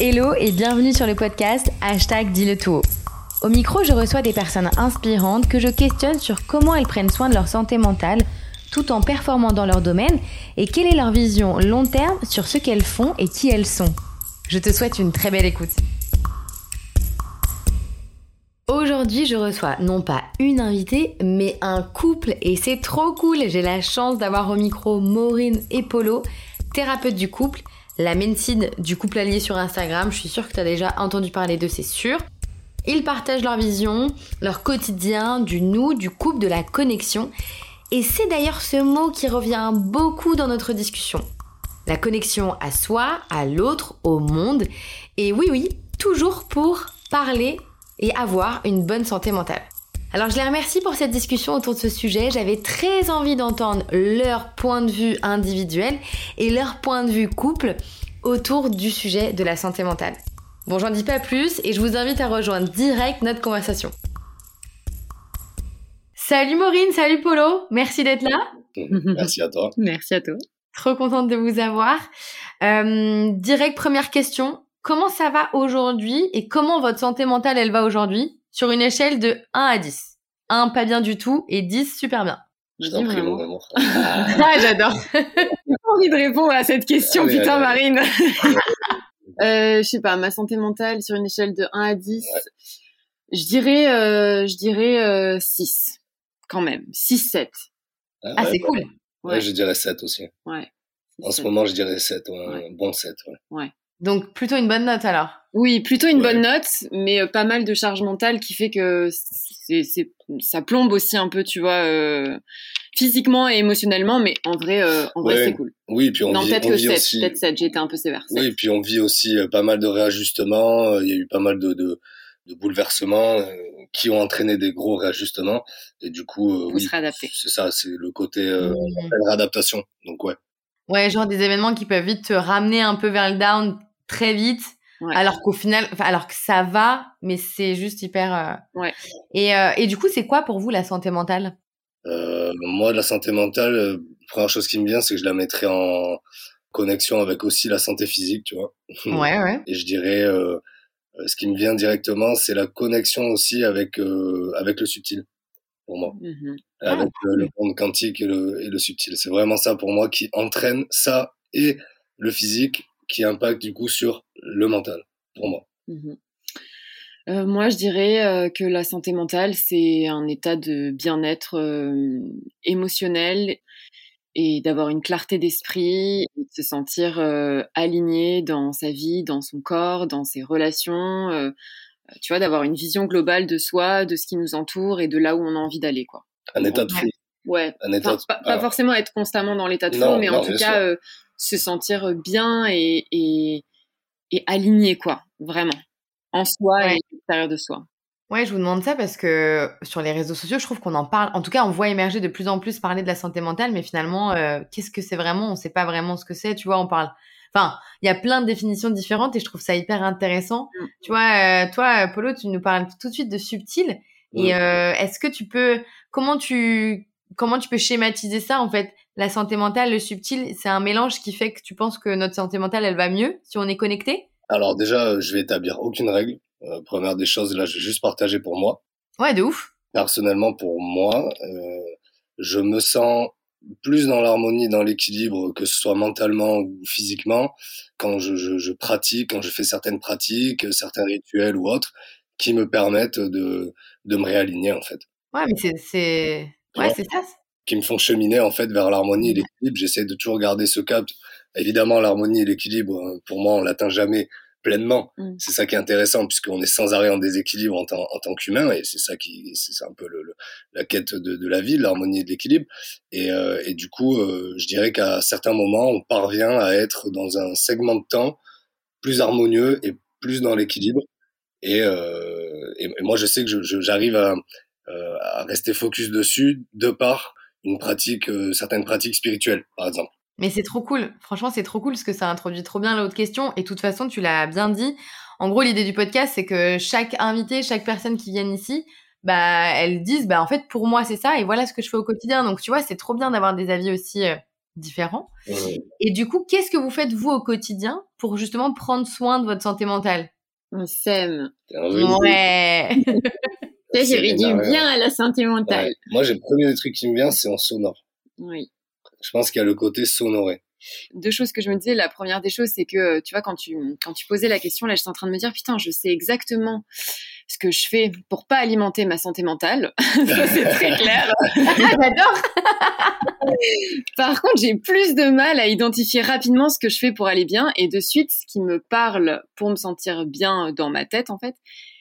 Hello et bienvenue sur le podcast hashtag dis-le tout haut. Au micro, je reçois des personnes inspirantes que je questionne sur comment elles prennent soin de leur santé mentale tout en performant dans leur domaine et quelle est leur vision long terme sur ce qu'elles font et qui elles sont. Je te souhaite une très belle écoute. Aujourd'hui, je reçois non pas une invitée, mais un couple et c'est trop cool. J'ai la chance d'avoir au micro Maureen et Paulo, thérapeutes du couple, la médecine du couple allié sur Instagram. Je suis sûre que tu as déjà entendu parler d'eux, c'est sûr. Ils partagent leur vision, leur quotidien, du nous, du couple, de la connexion. Et c'est d'ailleurs ce mot qui revient beaucoup dans notre discussion. La connexion à soi, à l'autre, au monde. Et oui, toujours pour parler et avoir une bonne santé mentale. Alors je les remercie pour cette discussion autour de ce sujet. J'avais très envie d'entendre leur point de vue individuel et leur point de vue couple autour du sujet de la santé mentale. Bon, j'en dis pas plus et je vous invite à rejoindre direct notre conversation. Salut Maureen, salut Paulo, merci d'être là. Merci à toi. Merci à toi. Trop contente de vous avoir. Direct, première question. Comment ça va aujourd'hui et comment votre santé mentale, elle va aujourd'hui sur une échelle de 1 à 10 ? 1, pas bien du tout et 10, super bien. Je t'en prie, mon amour. Ah, j'adore. J'ai pas envie de répondre à cette question, allez, putain, allez. Marine. Je sais pas, ma santé mentale sur une échelle de 1 à 10, ouais. Je dirais 6, quand même. 6, 7. Ah, ouais, c'est cool. Ouais. Je dirais 7 aussi. Ouais. En 7. Ce moment, je dirais 7, ouais. Ouais. Bon 7. Ouais. Ouais. Donc, plutôt une bonne note, alors ? Oui, plutôt une bonne note, mais pas mal de charge mentale qui fait que ça plombe aussi un peu, tu vois, physiquement et émotionnellement, mais en vrai, c'est cool. Oui, puis peut-être 7, j'ai été un peu sévère. 7. Oui, puis on vit aussi pas mal de réajustements, il y a eu pas mal de bouleversements qui ont entraîné des gros réajustements, et du coup, se réadapter. C'est ça, c'est le côté réadaptation, donc ouais. Ouais, genre des événements qui peuvent vite te ramener un peu vers le down très vite, ouais. Alors qu'au final, alors que ça va, mais c'est juste hyper. Ouais. Et du coup, c'est quoi pour vous la santé mentale ? Moi, la santé mentale, première chose qui me vient, c'est que je la mettrais en connexion avec aussi la santé physique, tu vois. Ouais, ouais. Et je dirais, ce qui me vient directement, c'est la connexion aussi avec le subtil. Pour moi, avec le monde quantique et le subtil. C'est vraiment ça pour moi qui entraîne ça et le physique qui impacte du coup sur le mental, pour moi. Moi, je dirais que la santé mentale, c'est un état de bien-être émotionnel et d'avoir une clarté d'esprit, de se sentir aligné dans sa vie, dans son corps, dans ses relations, tu vois, d'avoir une vision globale de soi, de ce qui nous entoure et de là où on a envie d'aller, quoi. Un état de flou. Ouais. Pas forcément être constamment dans l'état de flou, mais en tout cas, se sentir bien et aligné, quoi. Vraiment. En soi et à l'extérieur de soi. Ouais, je vous demande ça parce que sur les réseaux sociaux, je trouve qu'on en parle. En tout cas, on voit émerger de plus en plus parler de la santé mentale, mais finalement, qu'est-ce que c'est vraiment ? On ne sait pas vraiment ce que c'est. Tu vois, on parle... Enfin, il y a plein de définitions différentes et je trouve ça hyper intéressant. Tu vois, toi, Paulo, tu nous parles tout de suite de subtil. Et est-ce que tu peux... Comment tu peux schématiser ça, en fait ? La santé mentale, le subtil, c'est un mélange qui fait que tu penses que notre santé mentale, elle va mieux si on est connecté ? Alors déjà, je vais établir aucune règle. Première des choses, là, je vais juste partager pour moi. Ouais, de ouf. Personnellement, pour moi, je me sens... plus dans l'harmonie, dans l'équilibre, que ce soit mentalement ou physiquement, quand je pratique, quand je fais certaines pratiques, certains rituels ou autres, qui me permettent de me réaligner, en fait. Ouais, mais c'est ça. Qui me font cheminer, en fait, vers l'harmonie et l'équilibre. J'essaie de toujours garder ce cap. Évidemment, l'harmonie et l'équilibre, pour moi, on l'atteint jamais pleinement. C'est ça qui est intéressant, puisqu'on est sans arrêt en déséquilibre en tant qu'humain, et c'est ça qui, c'est un peu la quête de la vie, l'harmonie et de l'équilibre. Et du coup, je dirais qu'à certains moments, on parvient à être dans un segment de temps plus harmonieux et plus dans l'équilibre. Et moi, je sais que j'arrive à rester focus dessus de par une pratique, certaines pratiques spirituelles, par exemple. Mais c'est trop cool. Franchement, c'est trop cool parce que ça introduit trop bien l'autre question. Et de toute façon, tu l'as bien dit. En gros, l'idée du podcast, c'est que chaque invité, chaque personne qui vient ici, bah, elles disent, bah, en fait, pour moi, c'est ça. Et voilà ce que je fais au quotidien. Donc, tu vois, c'est trop bien d'avoir des avis aussi différents. Et du coup, qu'est-ce que vous faites, vous, au quotidien, pour justement prendre soin de votre santé mentale? On sème. Ouais. Ça, j'avais du bien à la santé mentale. Ouais. Moi, le premier des trucs qui me vient, c'est on sonore. Oui. Je pense qu'il y a le côté sonoré. Deux choses que je me disais, la première des choses, c'est que, tu vois, quand tu posais la question, là, j'étais en train de me dire, putain, je sais exactement ce que je fais pour pas alimenter ma santé mentale. Ça, c'est très clair. J'adore. Par contre, j'ai plus de mal à identifier rapidement ce que je fais pour aller bien. Et de suite, ce qui me parle pour me sentir bien dans ma tête, en fait,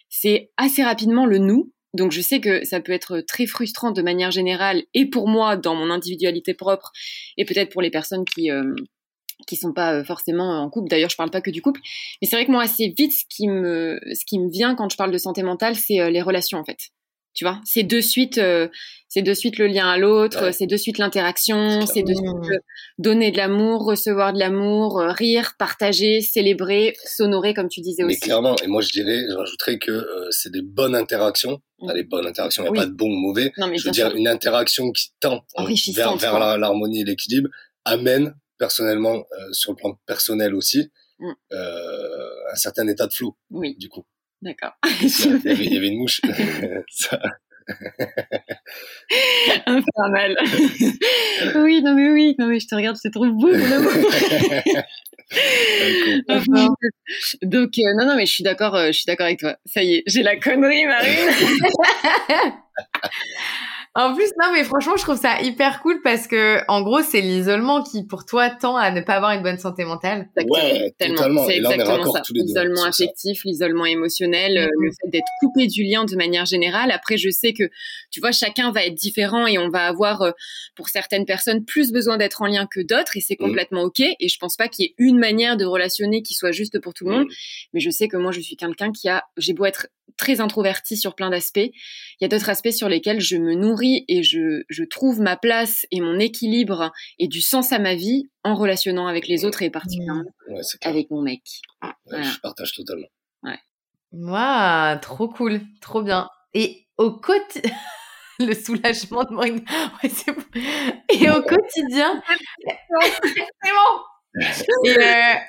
c'est assez rapidement le « nous ». Donc, je sais que ça peut être très frustrant de manière générale et pour moi, dans mon individualité propre et peut-être pour les personnes qui sont pas forcément en couple. D'ailleurs, je parle pas que du couple. Mais c'est vrai que moi, assez vite, ce qui me vient quand je parle de santé mentale, c'est les relations, en fait. Tu vois, c'est de suite le lien à l'autre, ouais. C'est de suite l'interaction, c'est de suite donner de l'amour, recevoir de l'amour, rire, partager, célébrer, sonorer, comme tu disais aussi. Mais clairement, et moi je rajouterais que c'est des bonnes interactions. Enfin, les bonnes interactions, il n'y a pas de bon ou mauvais. Non, je veux dire, une interaction qui tend vers l'harmonie et l'équilibre amène personnellement, sur le plan personnel aussi, un certain état de flow, du coup. D'accord. Il y avait une mouche. Ça. Infernal. Oui, je te regarde, c'est trop beau. Enfin, donc, non, mais je suis d'accord avec toi. Ça y est, j'ai la connerie, Marine. En plus, non, mais franchement, je trouve ça hyper cool parce que, en gros, c'est l'isolement qui, pour toi, tend à ne pas avoir une bonne santé mentale. Ouais, totalement. C'est exactement ça. L'isolement affectif, l'isolement émotionnel, le fait d'être coupé du lien de manière générale. Après, je sais que, tu vois, chacun va être différent et on va avoir, pour certaines personnes, plus besoin d'être en lien que d'autres et c'est complètement OK. Et je pense pas qu'il y ait une manière de relationner qui soit juste pour tout le monde. Mais je sais que moi, je suis quelqu'un j'ai beau être très introvertie sur plein d'aspects, il y a d'autres aspects sur lesquels je me nourris et je trouve ma place et mon équilibre et du sens à ma vie en relationnant avec les autres et particulièrement avec mon mec. Ouais, voilà. Je partage totalement. Ouais. Waouh, trop cool, trop bien. Et au quotidien, le soulagement de Maureen. Ouais, c'est bon. Et au quotidien, c'est bon.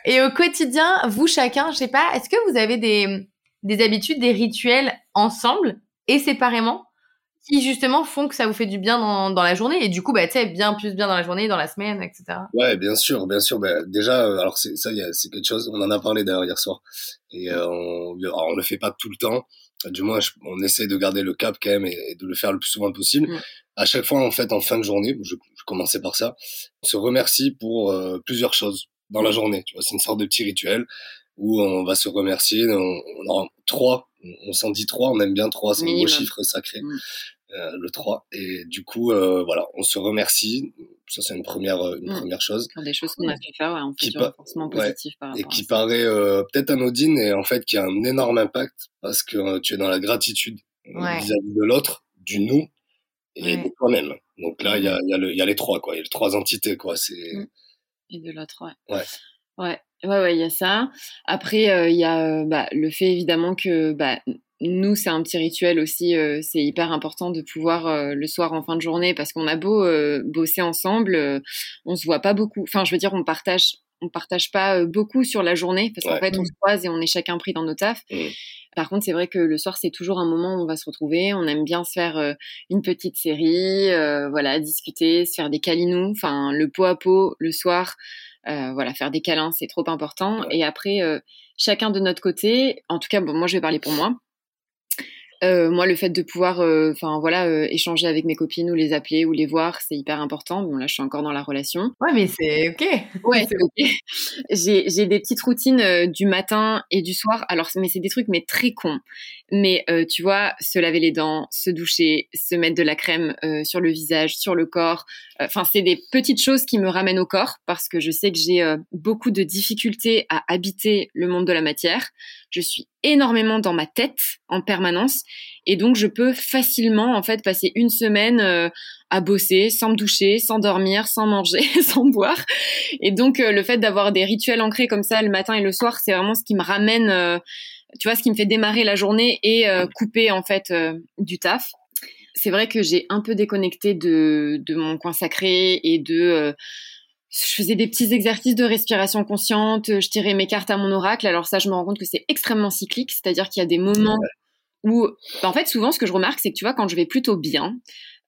Et au quotidien, vous chacun, je sais pas, est-ce que vous avez des habitudes, des rituels ensemble et séparément qui justement font que ça vous fait du bien dans la journée et du coup, bah, tu sais, bien dans la journée, dans la semaine, etc. Ouais, bien sûr. Bah, déjà, alors c'est quelque chose, on en a parlé d'ailleurs hier soir et on le fait pas tout le temps. Du moins, on essaie de garder le cap quand même et de le faire le plus souvent possible. À chaque fois, en fait, en fin de journée, je commençais par ça, on se remercie pour plusieurs choses dans la journée. Tu vois, c'est une sorte de petit rituel où on va se remercier. On s'en dit 3, on aime bien 3, c'est un beau chiffre sacré, le 3. Et du coup, voilà, on se remercie. Ça, c'est une première chose. Des choses qu'on a fait faire, en fait, renforcement positif par rapport à ça. Et qui paraît peut-être anodine, et en fait, qui a un énorme impact, parce que tu es dans la gratitude vis-à-vis de l'autre, du nous, et de toi-même. Donc là, il y a les 3, quoi. Il y a les 3 entités, quoi. Et de l'autre, Ouais, il y a ça. Après, il y a le fait évidemment que nous, c'est un petit rituel aussi. C'est hyper important de pouvoir le soir en fin de journée parce qu'on a beau bosser ensemble, on se voit pas beaucoup. Enfin, je veux dire, on partage pas beaucoup sur la journée parce qu'en fait, on se croise et on est chacun pris dans nos tafs. Par contre, c'est vrai que le soir, c'est toujours un moment où on va se retrouver. On aime bien se faire une petite série, voilà, discuter, se faire des câlinous, enfin, le pot à pot le soir. Voilà, faire des câlins, c'est trop important. Et après, chacun de notre côté, en tout cas, bon, moi, je vais parler pour moi. Moi, le fait de pouvoir échanger avec mes copines ou les appeler ou les voir, c'est hyper important. Bon, là, je suis encore dans la relation. Ouais, mais c'est OK. Ouais, c'est OK. J'ai des petites routines du matin et du soir. Alors, mais c'est des trucs, mais très cons. Mais tu vois, se laver les dents, se doucher, se mettre de la crème sur le visage, sur le corps. Enfin, c'est des petites choses qui me ramènent au corps parce que je sais que j'ai beaucoup de difficultés à habiter le monde de la matière. Je suis énormément dans ma tête en permanence et donc je peux facilement en fait passer une semaine à bosser sans me doucher, sans dormir, sans manger, sans boire et donc le fait d'avoir des rituels ancrés comme ça le matin et le soir, c'est vraiment ce qui me ramène, tu vois, ce qui me fait démarrer la journée et couper en fait du taf. C'est vrai que j'ai un peu déconnecté de mon coin sacré et de Je faisais des petits exercices de respiration consciente, je tirais mes cartes à mon oracle. Alors ça, je me rends compte que c'est extrêmement cyclique, c'est-à-dire qu'il y a des moments où... Ben, en fait, souvent, ce que je remarque, c'est que tu vois, quand je vais plutôt bien,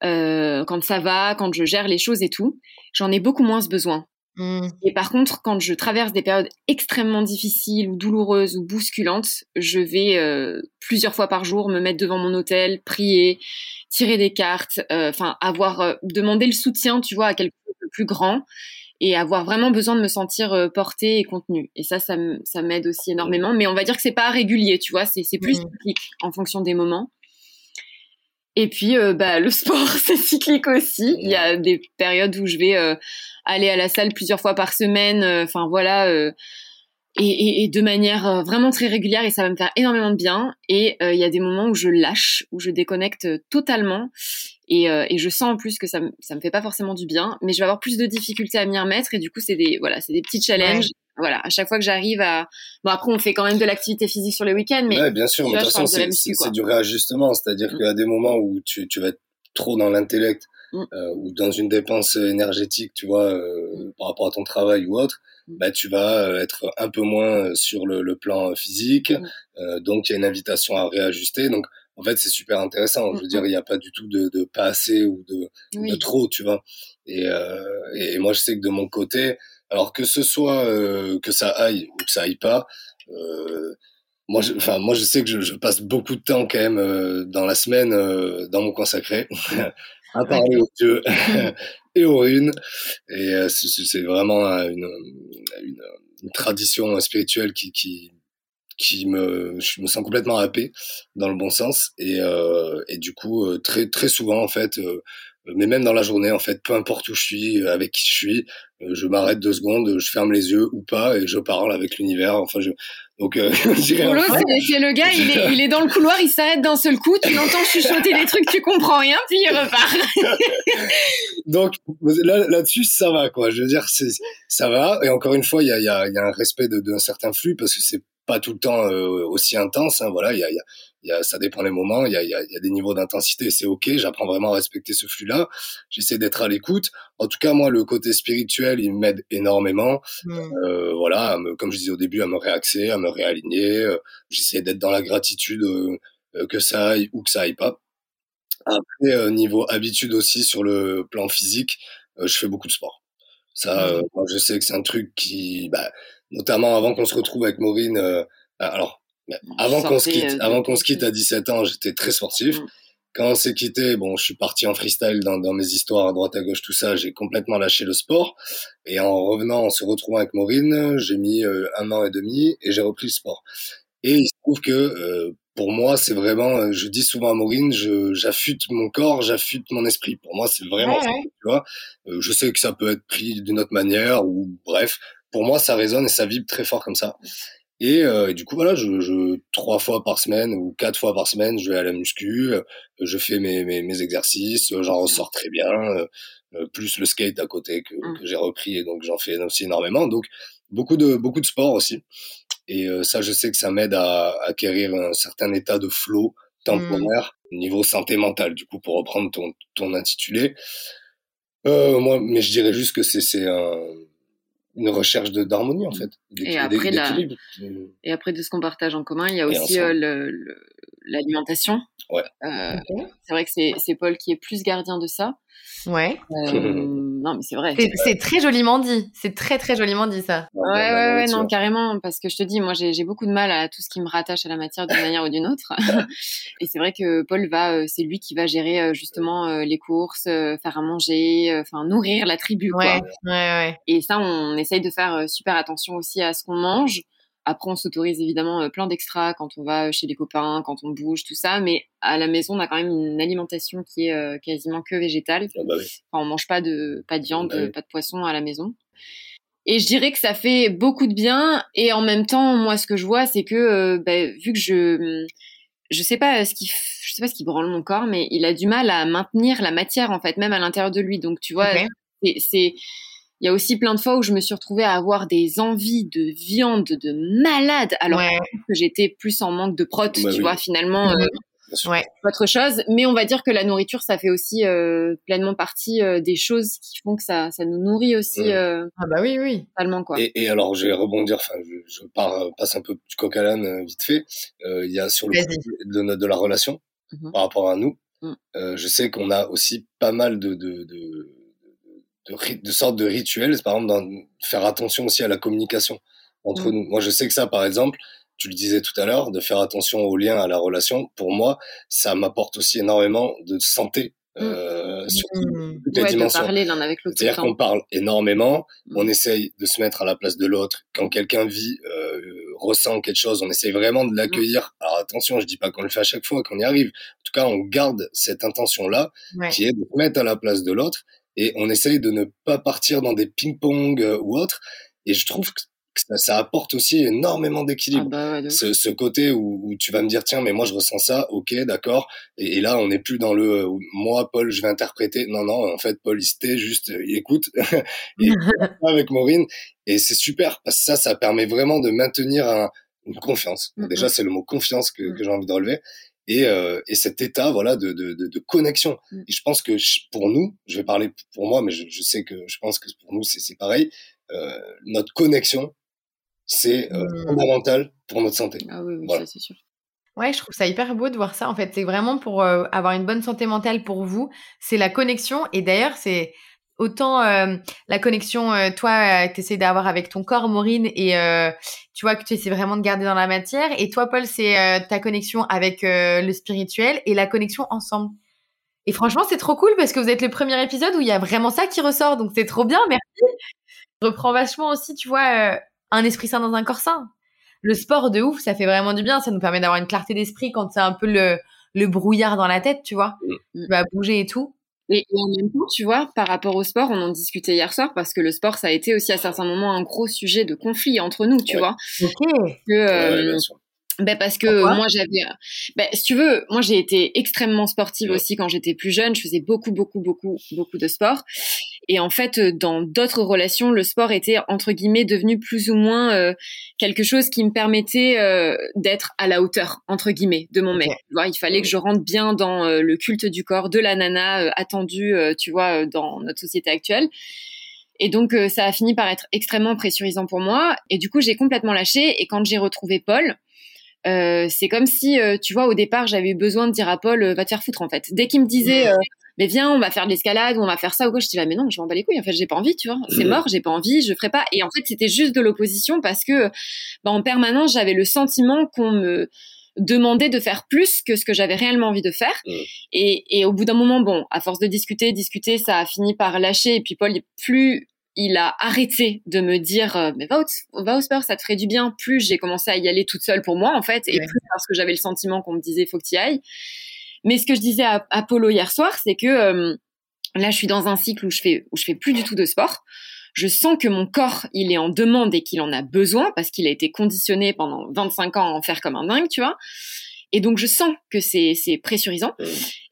quand ça va, quand je gère les choses et tout, j'en ai beaucoup moins ce besoin. Mmh. Et par contre, quand je traverse des périodes extrêmement difficiles ou douloureuses ou bousculantes, je vais plusieurs fois par jour me mettre devant mon autel, prier, tirer des cartes, demander le soutien, tu vois, à quelque chose de plus grand et avoir vraiment besoin de me sentir portée et contenue. Et ça m'aide aussi énormément. Mais on va dire que c'est pas régulier, tu vois, c'est plus cyclique en fonction des moments. Et puis, le sport, c'est cyclique aussi. Il y a des périodes où je vais aller à la salle plusieurs fois par semaine. Et de manière vraiment très régulière. Et ça va me faire énormément de bien. Et il y a des moments où je lâche, où je déconnecte totalement. Et je sens en plus que ça me fait pas forcément du bien. Mais je vais avoir plus de difficultés à m'y remettre. Et du coup, c'est des petits challenges. Ouais. Voilà, à chaque fois que j'arrive à... Bon, après, on fait quand même de l'activité physique sur les week-ends, mais... Ouais, bien sûr, mais de toute façon, c'est du réajustement. C'est-à-dire qu'il y a des moments où tu vas être trop dans l'intellect ou dans une dépense énergétique, tu vois, par rapport à ton travail ou autre, bah, tu vas être un peu moins sur le plan physique. Donc, il y a une invitation à réajuster. Donc, en fait, c'est super intéressant. Je veux dire, il n'y a pas du tout de pas assez ou de trop, tu vois. Et moi, je sais que de mon côté... Alors que ce soit que ça aille ou que ça aille pas, moi je sais que je passe beaucoup de temps quand même dans la semaine dans mon coin sacré à parler aux dieux et aux runes, et c'est vraiment une tradition spirituelle je me sens complètement happé dans le bon sens, et du coup très très souvent en fait. Mais même dans la journée, en fait, peu importe où je suis, avec qui je suis, je m'arrête 2 secondes, je ferme les yeux ou pas, et je parle avec l'univers. Enfin, c'est le gars, il est dans le couloir, il s'arrête d'un seul coup, tu l'entends chuchoter des trucs, tu comprends rien, puis il repart. Donc là-dessus, ça va, quoi. Je veux dire, ça va. Et encore une fois, il y a un respect d'un certain flux, parce que c'est pas tout le temps aussi intense, hein, voilà, ça dépend des moments, il y a des niveaux d'intensité, c'est ok, j'apprends vraiment à respecter ce flux-là, j'essaie d'être à l'écoute. En tout cas, moi, le côté spirituel, il m'aide énormément, comme je disais au début, à me réaxer, à me réaligner, j'essaie d'être dans la gratitude, que ça aille ou que ça aille pas. Après, niveau habitude aussi, sur le plan physique, je fais beaucoup de sport. Ça, moi, je sais que c'est un truc qui... Bah, notamment avant qu'on se retrouve avec Maureen, qu'on se quitte à 17 ans, j'étais très sportif. Quand on s'est quitté, bon, je suis parti en freestyle dans mes histoires à droite à gauche, tout ça, j'ai complètement lâché le sport. Et en revenant, en se retrouvant avec Maureen, j'ai mis 1 an et demi et j'ai repris le sport. Et il se trouve que, pour moi, c'est vraiment, je dis souvent à Maureen, j'affûte mon corps, j'affûte mon esprit. Pour moi, c'est vraiment ça, tu vois. Je sais que ça peut être pris d'une autre manière ou bref. Pour moi, ça résonne et ça vibre très fort comme ça. Et du coup, voilà, 3 fois par semaine ou 4 fois par semaine, je vais à la muscu, je fais mes exercices, j'en ressors très bien, plus le skate à côté que j'ai repris, et donc j'en fais aussi énormément. Donc, beaucoup de sport aussi. Et ça, je sais que ça m'aide à acquérir un certain état de flow temporaire, niveau santé mentale, du coup, pour reprendre ton intitulé. Moi, mais je dirais juste que c'est une recherche d'harmonie, en fait. D'équilibre. Et après, de ce qu'on partage en commun, il y a aussi l'alimentation. Ouais. C'est vrai que c'est Paul qui est plus gardien de ça. Ouais. Non, mais c'est vrai. C'est très joliment dit. C'est très, très joliment dit, ça. Ouais, non, carrément. Parce que je te dis, moi, j'ai beaucoup de mal à tout ce qui me rattache à la matière d'une manière ou d'une autre. Et c'est vrai que Paul c'est lui qui va gérer, justement, les courses, faire à manger, nourrir la tribu, quoi. Ouais. Et ça, on essaye de faire super attention aussi à ce qu'on mange. Après, on s'autorise évidemment plein d'extras quand on va chez les copains, quand on bouge, tout ça. Mais à la maison, on a quand même une alimentation qui est quasiment que végétale. Ah bah oui. Enfin, on mange pas de viande, bah oui. Pas de poisson à la maison. Et je dirais que ça fait beaucoup de bien. Et en même temps, moi, ce que je vois, c'est que vu que je sais pas ce qui branle mon corps, mais il a du mal à maintenir la matière, en fait, même à l'intérieur de lui. Donc, tu vois, il y a aussi plein de fois où je me suis retrouvée à avoir des envies de viande de malade, alors que j'étais plus en manque de prot, tu vois, finalement. autre chose. Mais on va dire que la nourriture, ça fait aussi pleinement partie des choses qui font que ça nous nourrit aussi. Totalement, quoi. Et alors, je vais rebondir. Enfin, je passe un peu du coq à l'âne vite fait. Il y a sur le de la relation par rapport à nous. Je sais qu'on a aussi pas mal de sortes de rituels, par exemple, faire attention aussi à la communication entre nous. Moi, je sais que ça, par exemple, tu le disais tout à l'heure, de faire attention aux liens, à la relation, pour moi, ça m'apporte aussi énormément de santé sur toutes les dimensions. De parler l'un avec l'autre. C'est-à-dire qu'on parle énormément, on essaye de se mettre à la place de l'autre. Quand quelqu'un vit, ressent quelque chose, on essaye vraiment de l'accueillir. Alors attention, je dis pas qu'on le fait à chaque fois, qu'on y arrive. En tout cas, on garde cette intention-là, qui est de se mettre à la place de l'autre, et on essaye de ne pas partir dans des ping-pong ou autre. Et je trouve que ça apporte aussi énormément d'équilibre. Ce côté où tu vas me dire, tiens, mais moi je ressens ça, ok, d'accord. Et là, on n'est plus dans le moi, Paul, je vais interpréter. Non, en fait, Paul, il se tait, juste, il écoute. Et avec Maureen. Et c'est super, parce que ça permet vraiment de maintenir une confiance. Déjà, c'est le mot confiance que j'ai envie de relever. Et cet état, voilà, de connexion. Et je pense que pour nous, je vais parler pour moi, mais je sais que je pense que pour nous, c'est pareil. Notre connexion, c'est fondamental pour notre santé. Ah oui, voilà. Ça, c'est sûr. Ouais, je trouve ça hyper beau de voir ça. En fait, c'est vraiment pour avoir une bonne santé mentale pour vous. C'est la connexion. Et d'ailleurs, c'est autant la connexion, toi, que tu essaies d'avoir avec ton corps, Maureen, et tu vois que tu essaies vraiment de garder dans la matière. Et toi, Paul, c'est ta connexion avec le spirituel et la connexion ensemble. Et franchement, c'est trop cool parce que vous êtes le premier épisode où il y a vraiment ça qui ressort. Donc, c'est trop bien. Merci. Je reprends vachement aussi, tu vois... un esprit sain dans un corps sain. Le sport de ouf, ça fait vraiment du bien. Ça nous permet d'avoir une clarté d'esprit quand c'est un peu le brouillard dans la tête, tu vois. Tu vas bouger et tout. Et en même temps, tu vois, par rapport au sport, on en discutait hier soir parce que le sport, ça a été aussi à certains moments un gros sujet de conflit entre nous, tu vois. Ok. Bien sûr. Parce que moi j'avais si tu veux, moi j'ai été extrêmement sportive aussi quand j'étais plus jeune, je faisais beaucoup de sport et en fait dans d'autres relations le sport était entre guillemets devenu plus ou moins quelque chose qui me permettait d'être à la hauteur entre guillemets de mon mec. Tu vois, il fallait que je rentre bien dans le culte du corps de la nana attendue tu vois dans notre société actuelle. Et donc, ça a fini par être extrêmement pressurisant pour moi et du coup, j'ai complètement lâché et quand j'ai retrouvé Paul, c'est comme si, tu vois, au départ, j'avais eu besoin de dire à Paul, va te faire foutre, en fait. Dès qu'il me disait, mais viens, on va faire de l'escalade, ou on va faire ça, ou quoi, je disais, mais non, je m'en bats les couilles, en fait, j'ai pas envie, tu vois. C'est mort, j'ai pas envie, je ferai pas. Et en fait, c'était juste de l'opposition parce que, en permanence, j'avais le sentiment qu'on me demandait de faire plus que ce que j'avais réellement envie de faire. Et au bout d'un moment, à force de discuter, ça a fini par lâcher. Et puis, Paul, il a arrêté de me dire mais va au sport, ça te ferait du bien. Plus j'ai commencé à y aller toute seule pour moi en fait, et plus parce que j'avais le sentiment qu'on me disait faut que t'y ailles. Mais ce que je disais à Polo hier soir, c'est que là je suis dans un cycle où je fais plus du tout de sport. Je sens que mon corps, il est en demande et qu'il en a besoin parce qu'il a été conditionné pendant 25 ans à en faire comme un dingue, tu vois. Et donc, je sens que c'est pressurisant.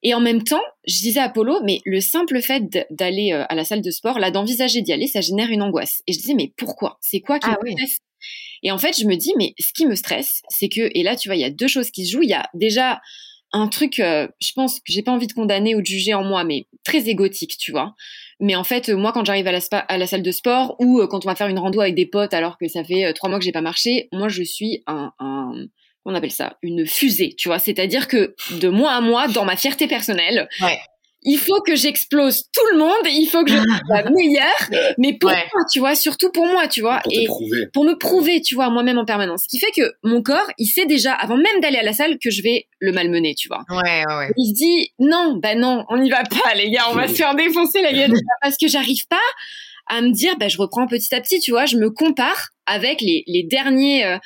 Et en même temps, je disais à Polo, mais le simple fait d'aller à la salle de sport, là, d'envisager d'y aller, ça génère une angoisse. Et je disais, mais pourquoi ? C'est quoi qui me stresse ? Et en fait, je me dis, mais ce qui me stresse, c'est que... Et là, tu vois, il y a deux choses qui se jouent. Il y a déjà un truc, je pense que j'ai pas envie de condamner ou de juger en moi, mais très égotique, tu vois. Mais en fait, moi, quand j'arrive à la salle de sport ou quand on va faire une rando avec des potes alors que ça fait 3 mois que j'ai pas marché, moi, je suis on appelle ça une fusée, tu vois. C'est-à-dire que de moi à moi, dans ma fierté personnelle, il faut que j'explose tout le monde, il faut que je sois la meilleure, mais pour moi, tu vois, surtout pour moi, tu vois. Et pour me prouver, tu vois, moi-même en permanence. Ce qui fait que mon corps, il sait déjà, avant même d'aller à la salle, que je vais le malmener, tu vois. Il se dit, non, on n'y va pas, les gars, on va se faire défoncer, les gars, parce que j'arrive pas à me dire, je reprends petit à petit, tu vois, je me compare avec les derniers...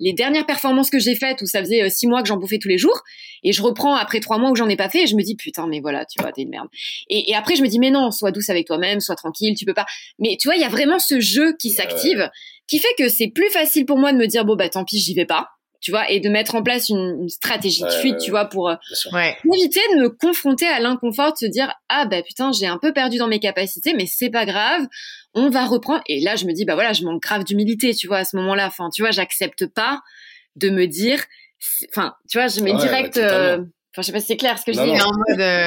les dernières performances que j'ai faites où ça faisait 6 mois que j'en bouffais tous les jours et je reprends après 3 mois où j'en ai pas fait et je me dis putain mais voilà tu vois t'es une merde et après je me dis mais non sois douce avec toi-même sois tranquille tu peux pas mais tu vois il y a vraiment ce jeu qui s'active qui fait que c'est plus facile pour moi de me dire tant pis j'y vais pas tu vois et de mettre en place une stratégie de fuite tu vois pour éviter de me confronter à l'inconfort de se dire putain j'ai un peu perdu dans mes capacités mais c'est pas grave on va reprendre et là je me dis je manque grave d'humilité tu vois à ce moment-là enfin tu vois j'accepte pas de me dire enfin tu vois je mets direct Enfin, je sais pas si c'est clair ce que je dis, mais en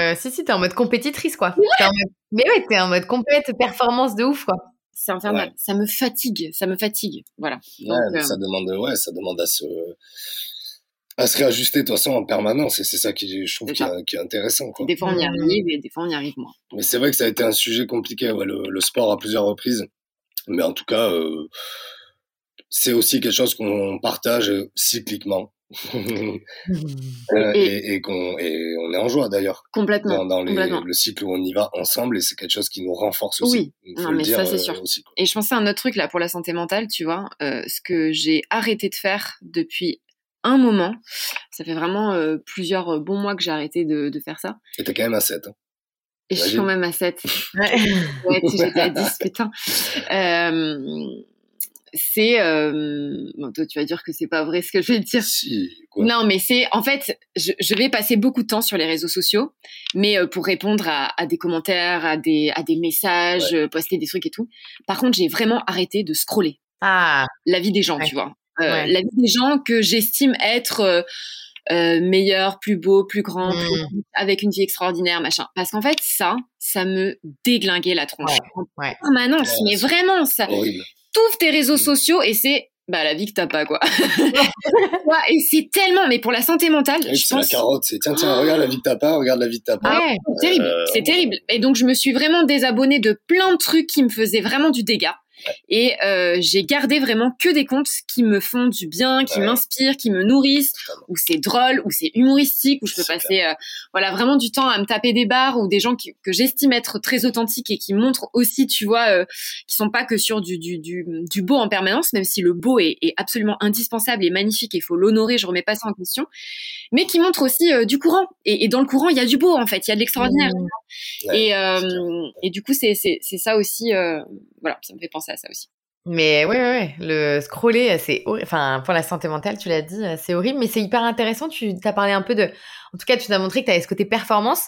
mode... Si, t'es en mode compétitrice, quoi. Ouais. T'es en mode... Mais ouais, t'es en mode compète, performance de ouf, quoi. C'est infernal. Ouais. Ça me fatigue. Voilà. Donc, ça demande à se réajuster, de toute façon, en permanence. Et c'est ça qui, je trouve, qui est intéressant, quoi. Des fois, on y arrive et des fois, on y arrive moins. Mais c'est vrai que ça a été un sujet compliqué, ouais, le sport à plusieurs reprises. Mais en tout cas, c'est aussi quelque chose qu'on partage cycliquement. et on est en joie d'ailleurs complètement dans le cycle où on y va ensemble, et c'est quelque chose qui nous renforce aussi. Oui, non, mais ça c'est sûr aussi. Et je pensais à un autre truc là pour la santé mentale, tu vois, ce que j'ai arrêté de faire depuis un moment, ça fait vraiment plusieurs bons mois que j'ai arrêté de faire ça. Et t'es quand même à 7 hein. Et imagine. Je suis quand même à 7 ouais, si j'étais à 10 putain. Bon, toi tu vas dire que c'est pas vrai ce que je vais te dire. Si, quoi. Non, mais c'est en fait je vais passer beaucoup de temps sur les réseaux sociaux, mais pour répondre à des commentaires, à des messages, ouais. Poster des trucs et tout. Par contre, j'ai vraiment arrêté de scroller. Ah, la vie des gens, ouais. Tu vois. Ouais. La vie des gens que j'estime être meilleur, plus beau, plus grand, plus, avec une vie extraordinaire, machin. Parce qu'en fait, ça me déglinguait la tronche. Ouais. En permanence, ouais, mais vraiment ça. Horrible. T'ouvres tes réseaux sociaux et c'est la vie que t'as pas, quoi. Et c'est tellement, mais pour la santé mentale, oui, je pense. C'est la carotte, c'est tiens, regarde la vie que t'as pas. Ouais, c'est terrible, c'est terrible. Et donc je me suis vraiment désabonnée de plein de trucs qui me faisaient vraiment du dégât. Ouais. Et j'ai gardé vraiment que des comptes qui me font du bien, qui m'inspirent, qui me nourrissent, où c'est drôle, où c'est humoristique, où je peux passer vraiment du temps à me taper des barres, ou des gens que j'estime être très authentiques et qui montrent aussi, tu vois, qui sont pas que sur du beau en permanence, même si le beau est absolument indispensable et magnifique et il faut l'honorer, je remets pas ça en question, mais qui montrent aussi du courant, et dans le courant il y a du beau en fait, il y a de l'extraordinaire. Ouais, et du coup c'est ça aussi, ça me fait penser à ça aussi. Mais ouais, le scroller, c'est horrible. Enfin, pour la santé mentale, tu l'as dit, c'est horrible, mais c'est hyper intéressant. Tu t'as parlé un peu de... En tout cas, tu nous as montré que tu avais ce côté performance,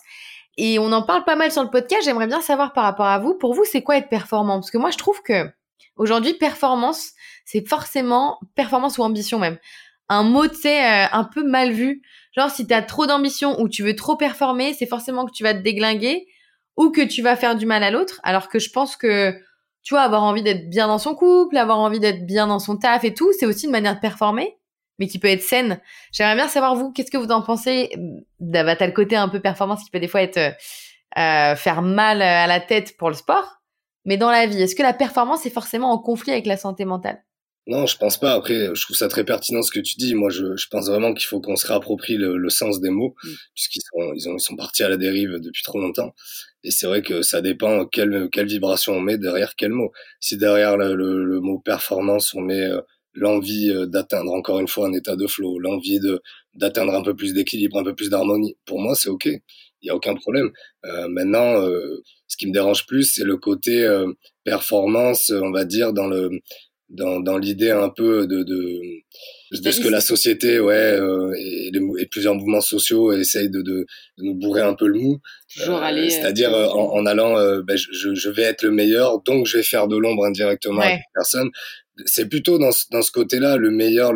et on en parle pas mal sur le podcast. J'aimerais bien savoir par rapport à vous, pour vous, c'est quoi être performant? Parce que moi, je trouve que aujourd'hui, performance, c'est forcément performance ou ambition même. Un mot, tu sais, un peu mal vu. Genre, si t'as trop d'ambition ou tu veux trop performer, c'est forcément que tu vas te déglinguer ou que tu vas faire du mal à l'autre, alors que je pense que... Tu vois, avoir envie d'être bien dans son couple, avoir envie d'être bien dans son taf et tout, c'est aussi une manière de performer, mais qui peut être saine. J'aimerais bien savoir, vous, qu'est-ce que vous en pensez? T'as le côté un peu performance qui peut des fois être faire mal à la tête pour le sport, mais dans la vie, est-ce que la performance est forcément en conflit avec la santé mentale? Non, je pense pas. Après, je trouve ça très pertinent ce que tu dis. Moi, je pense vraiment qu'il faut qu'on se réapproprie le sens des mots, puisqu'ils sont partis à la dérive depuis trop longtemps. Et c'est vrai que ça dépend quelle vibration on met derrière quel mot. Si derrière le mot performance, on met l'envie d'atteindre encore une fois un état de flow, l'envie d'atteindre un peu plus d'équilibre, un peu plus d'harmonie, pour moi, c'est OK. Il n'y a aucun problème. Maintenant, ce qui me dérange plus, c'est le côté performance, on va dire, dans l'idée un peu de ce que la société et plusieurs mouvements sociaux essayent de nous bourrer un peu le mou, c'est-à-dire en allant je vais être le meilleur, donc je vais faire de l'ombre indirectement à cette personne. C'est plutôt dans ce côté-là, le meilleur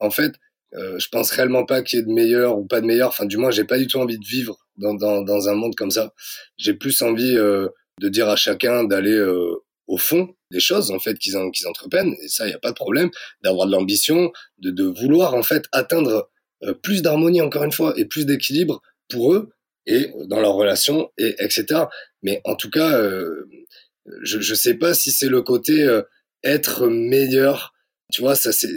en fait. Je pense réellement pas qu'il y ait de meilleur ou pas de meilleur, enfin du moins j'ai pas du tout envie de vivre dans un monde comme ça. J'ai plus envie de dire à chacun d'aller au fond des choses en fait qu'ils entreprennent, et ça il y a pas de problème d'avoir de l'ambition, de vouloir en fait atteindre plus d'harmonie encore une fois et plus d'équilibre pour eux et dans leurs relations et etc. Mais en tout cas je sais pas si c'est le côté être meilleur, tu vois, ça c'est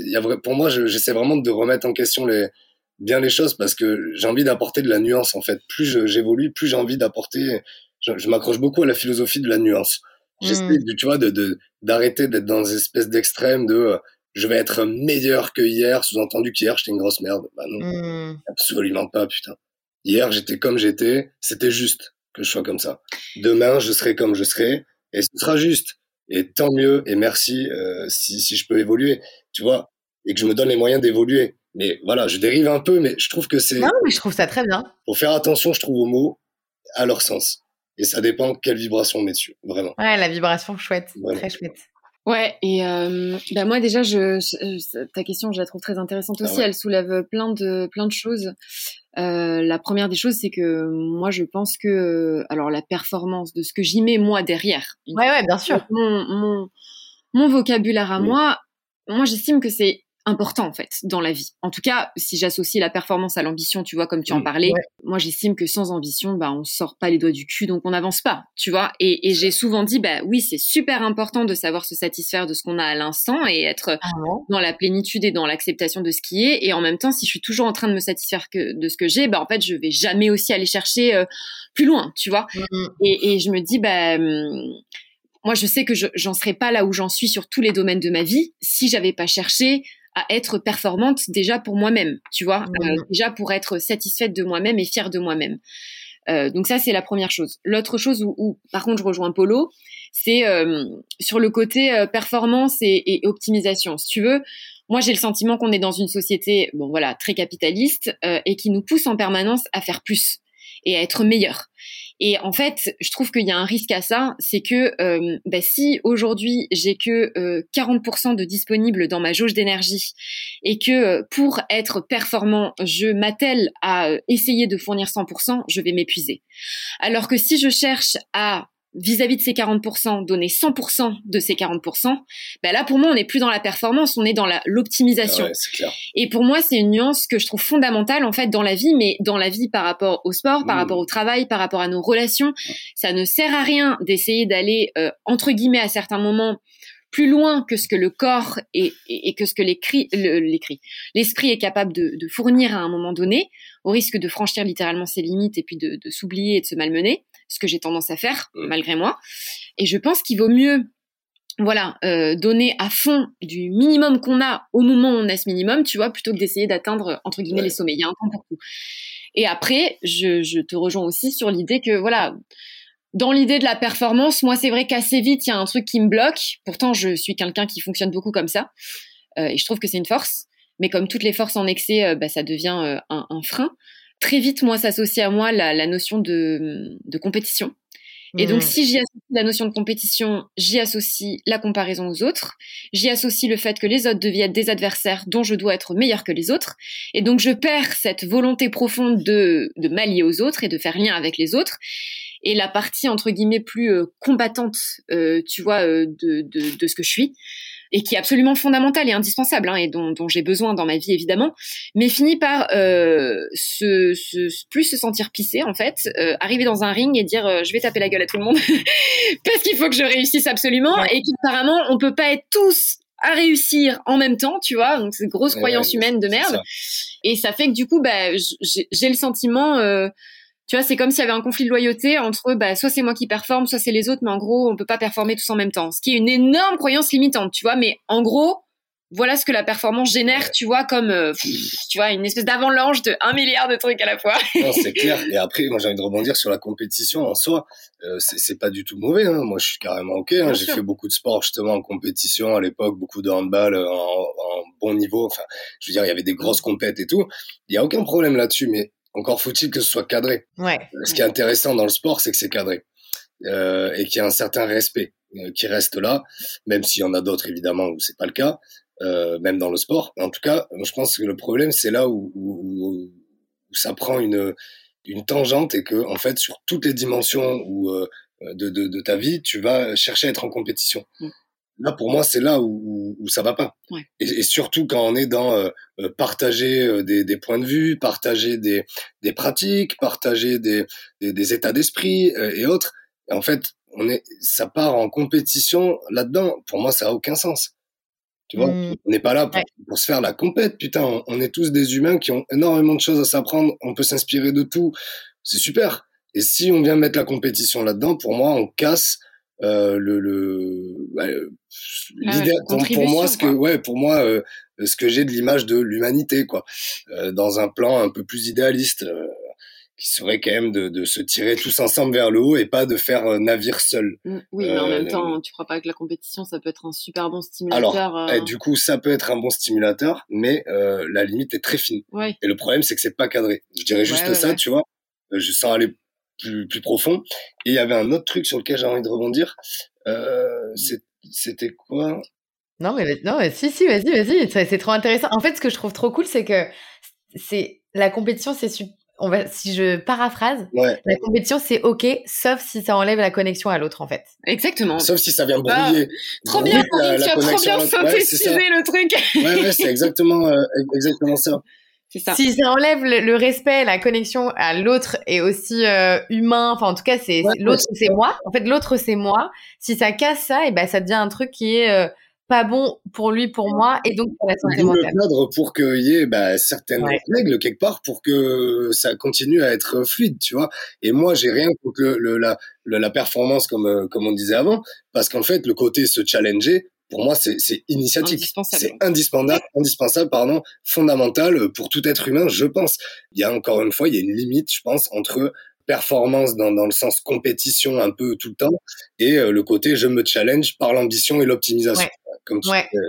pour moi j'essaie vraiment de remettre en question les choses, parce que j'ai envie d'apporter de la nuance en fait. Plus j'évolue, plus j'ai envie d'apporter, je m'accroche beaucoup à la philosophie de la nuance. J'essaie, tu vois, d'arrêter d'être dans des espèces d'extrêmes de je vais être meilleur que hier, sous-entendu qu'hier j'étais une grosse merde. Bah non, absolument pas, putain. Hier j'étais comme j'étais, c'était juste que je sois comme ça. Demain je serai comme je serai et ce sera juste. Et tant mieux, et merci si je peux évoluer, tu vois, et que je me donne les moyens d'évoluer. Mais voilà, je dérive un peu, mais je trouve que c'est... Non, mais je trouve ça très bien. Faut faire attention, je trouve, aux mots, à leur sens. Et ça dépend quelle vibration on met dessus, vraiment. Ouais, la vibration, chouette, voilà. Très chouette. Ouais, et moi déjà, ta question, je la trouve très intéressante aussi. Elle soulève plein de choses. La première des choses, c'est que moi, je pense que, alors la performance de ce que j'y mets moi derrière. Ouais, bien sûr. Mon vocabulaire à moi, j'estime que c'est important en fait dans la vie. En tout cas, si j'associe la performance à l'ambition, tu vois, comme tu en parlais, moi j'estime que sans ambition, on sort pas les doigts du cul, donc on n'avance pas, tu vois. Et j'ai souvent dit, oui, c'est super important de savoir se satisfaire de ce qu'on a à l'instant et être dans la plénitude et dans l'acceptation de ce qui est. Et en même temps, si je suis toujours en train de me satisfaire de ce que j'ai, en fait, je vais jamais aussi aller chercher plus loin, tu vois. Et je me dis, moi, je sais que j'en serais pas là où j'en suis sur tous les domaines de ma vie si j'avais pas cherché à être performante déjà pour moi-même, tu vois, déjà pour être satisfaite de moi-même et fière de moi-même. Donc ça, c'est la première chose. L'autre chose où par contre, je rejoins Polo, c'est sur le côté performance et optimisation. Si tu veux, moi, j'ai le sentiment qu'on est dans une société, très capitaliste et qui nous pousse en permanence à faire plus et à être meilleur. Et en fait, je trouve qu'il y a un risque à ça, c'est que si aujourd'hui j'ai que 40% de disponible dans ma jauge d'énergie et que pour être performant, je m'attelle à essayer de fournir 100%, je vais m'épuiser. Alors que si je cherche à, vis-à-vis de ces 40%, donner 100% de ces 40%, là, pour moi, on n'est plus dans la performance, on est dans l'optimisation. Ah ouais, c'est clair. Et pour moi, c'est une nuance que je trouve fondamentale, en fait, dans la vie, mais dans la vie par rapport au sport, par rapport au travail, par rapport à nos relations. Ça ne sert à rien d'essayer d'aller, entre guillemets, à certains moments, plus loin que ce que le corps et que ce que l'esprit est capable de fournir à un moment donné, au risque de franchir littéralement ses limites et puis de s'oublier et de se malmener. Ce que j'ai tendance à faire, malgré moi. Et je pense qu'il vaut mieux donner à fond du minimum qu'on a au moment où on a ce minimum, tu vois, plutôt que d'essayer d'atteindre, entre guillemets, les sommets. Il y a un temps pour tout. Et après, je te rejoins aussi sur l'idée que, dans l'idée de la performance, moi, c'est vrai qu'assez vite, il y a un truc qui me bloque. Pourtant, je suis quelqu'un qui fonctionne beaucoup comme ça. Et je trouve que c'est une force. Mais comme toutes les forces en excès, ça devient un frein. Très vite, moi, s'associe à moi la notion de compétition. Et donc, si j'y associe la notion de compétition, j'y associe la comparaison aux autres, j'y associe le fait que les autres deviennent des adversaires dont je dois être meilleur que les autres. Et donc, je perds cette volonté profonde de m'allier aux autres et de faire lien avec les autres. Et la partie, entre guillemets, plus combattante, tu vois, de ce que je suis, et qui est absolument fondamentale et indispensable, et dont j'ai besoin dans ma vie, évidemment, mais finit par plus se sentir pissée, en fait, arriver dans un ring et dire « je vais taper la gueule à tout le monde » parce qu'il faut que je réussisse absolument, et qu'apparemment, on peut pas être tous à réussir en même temps, tu vois, donc c'est une grosse croyance humaine de merde, ça. Et ça fait que du coup, j'ai le sentiment... tu vois, c'est comme s'il y avait un conflit de loyauté entre soit c'est moi qui performe, soit c'est les autres, mais en gros, on peut pas performer tous en même temps. Ce qui est une énorme croyance limitante, tu vois, mais en gros, voilà ce que la performance génère, tu vois, comme tu vois, une espèce d'avalanche de 1 milliard de trucs à la fois. Non, c'est clair. Et après, moi, j'ai envie de rebondir sur la compétition en soi. C'est pas du tout mauvais, hein. Moi, je suis carrément OK, hein. J'ai fait beaucoup de sport, justement, en compétition à l'époque, beaucoup de handball en bon niveau. Enfin, je veux dire, il y avait des grosses compètes et tout. Il y a aucun problème là-dessus, mais encore faut-il que ce soit cadré. Ouais. Ce qui est intéressant dans le sport, c'est que c'est cadré et qu'il y a un certain respect qui reste là, même s'il y en a d'autres, évidemment, où c'est pas le cas, même dans le sport. En tout cas, je pense que le problème, c'est là où ça prend une tangente et que, en fait, sur toutes les dimensions de ta vie, tu vas chercher à être en compétition. Là, pour moi, c'est là où ça va pas. Ouais. Et surtout quand on est dans partager des points de vue, partager des pratiques, partager des états d'esprit et autres. Et en fait, ça part en compétition là-dedans. Pour moi, ça a aucun sens. Tu vois, on n'est pas là pour se faire la compète. Putain, on est tous des humains qui ont énormément de choses à s'apprendre. On peut s'inspirer de tout. C'est super. Et si on vient mettre la compétition là-dedans, pour moi, on casse l'idée, pour moi, ce que j'ai de l'image de l'humanité, quoi, dans un plan un peu plus idéaliste, qui serait quand même de se tirer tous ensemble vers le haut et pas de faire navire seul. Oui, mais en même temps, tu crois pas que la compétition, ça peut être un super bon stimulateur? Alors, du coup, ça peut être un bon stimulateur, mais la limite est très fine. Ouais. Et le problème, c'est que c'est pas cadré. Je dirais juste ça, tu vois, je sens aller plus profond. Et il y avait un autre truc sur lequel j'ai envie de rebondir. C'était quoi? Non, mais si, vas-y, c'est trop intéressant. En fait, ce que je trouve trop cool, c'est que la compétition, si je paraphrase, la compétition, c'est OK, sauf si ça enlève la connexion à l'autre, en fait. Exactement. Sauf si ça vient brouiller. Trop bien, tu as trop bien synthétisé le truc. Ouais, c'est exactement ça. C'est ça. Si ça enlève le respect, la connexion à l'autre et aussi humain, enfin en tout cas, c'est l'autre, c'est moi. En fait, l'autre, c'est moi. Si ça casse ça, et ben ça devient un truc qui est pas bon pour lui, pour moi, et donc pour la santé mentale. Le cadre pour qu'il y ait certaines règles quelque part pour que ça continue à être fluide, tu vois. Et moi, j'ai rien contre la performance comme on disait avant, parce qu'en fait, le côté se challenger, pour moi, c'est initiatique. C'est indispensable, fondamental pour tout être humain, je pense. Il y a encore une fois, il y a une limite, je pense, entre performance dans le sens compétition un peu tout le temps et le côté je me challenge par l'ambition et l'optimisation.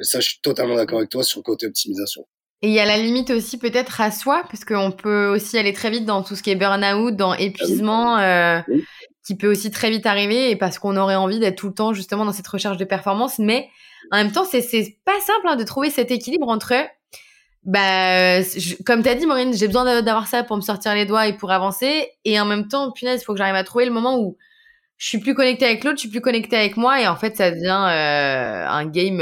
Ça, je suis totalement d'accord avec toi sur le côté optimisation. Et il y a la limite aussi peut-être à soi, parce qu'on peut aussi aller très vite dans tout ce qui est burn-out, dans épuisement, qui peut aussi très vite arriver, et parce qu'on aurait envie d'être tout le temps justement dans cette recherche de performance. Mais en même temps, c'est pas simple de trouver cet équilibre entre comme t'as dit, Maureen, j'ai besoin d'avoir ça pour me sortir les doigts et pour avancer, et en même temps, punaise, il faut que j'arrive à trouver le moment où je suis plus connectée avec l'autre, je suis plus connectée avec moi, et en fait, ça devient un game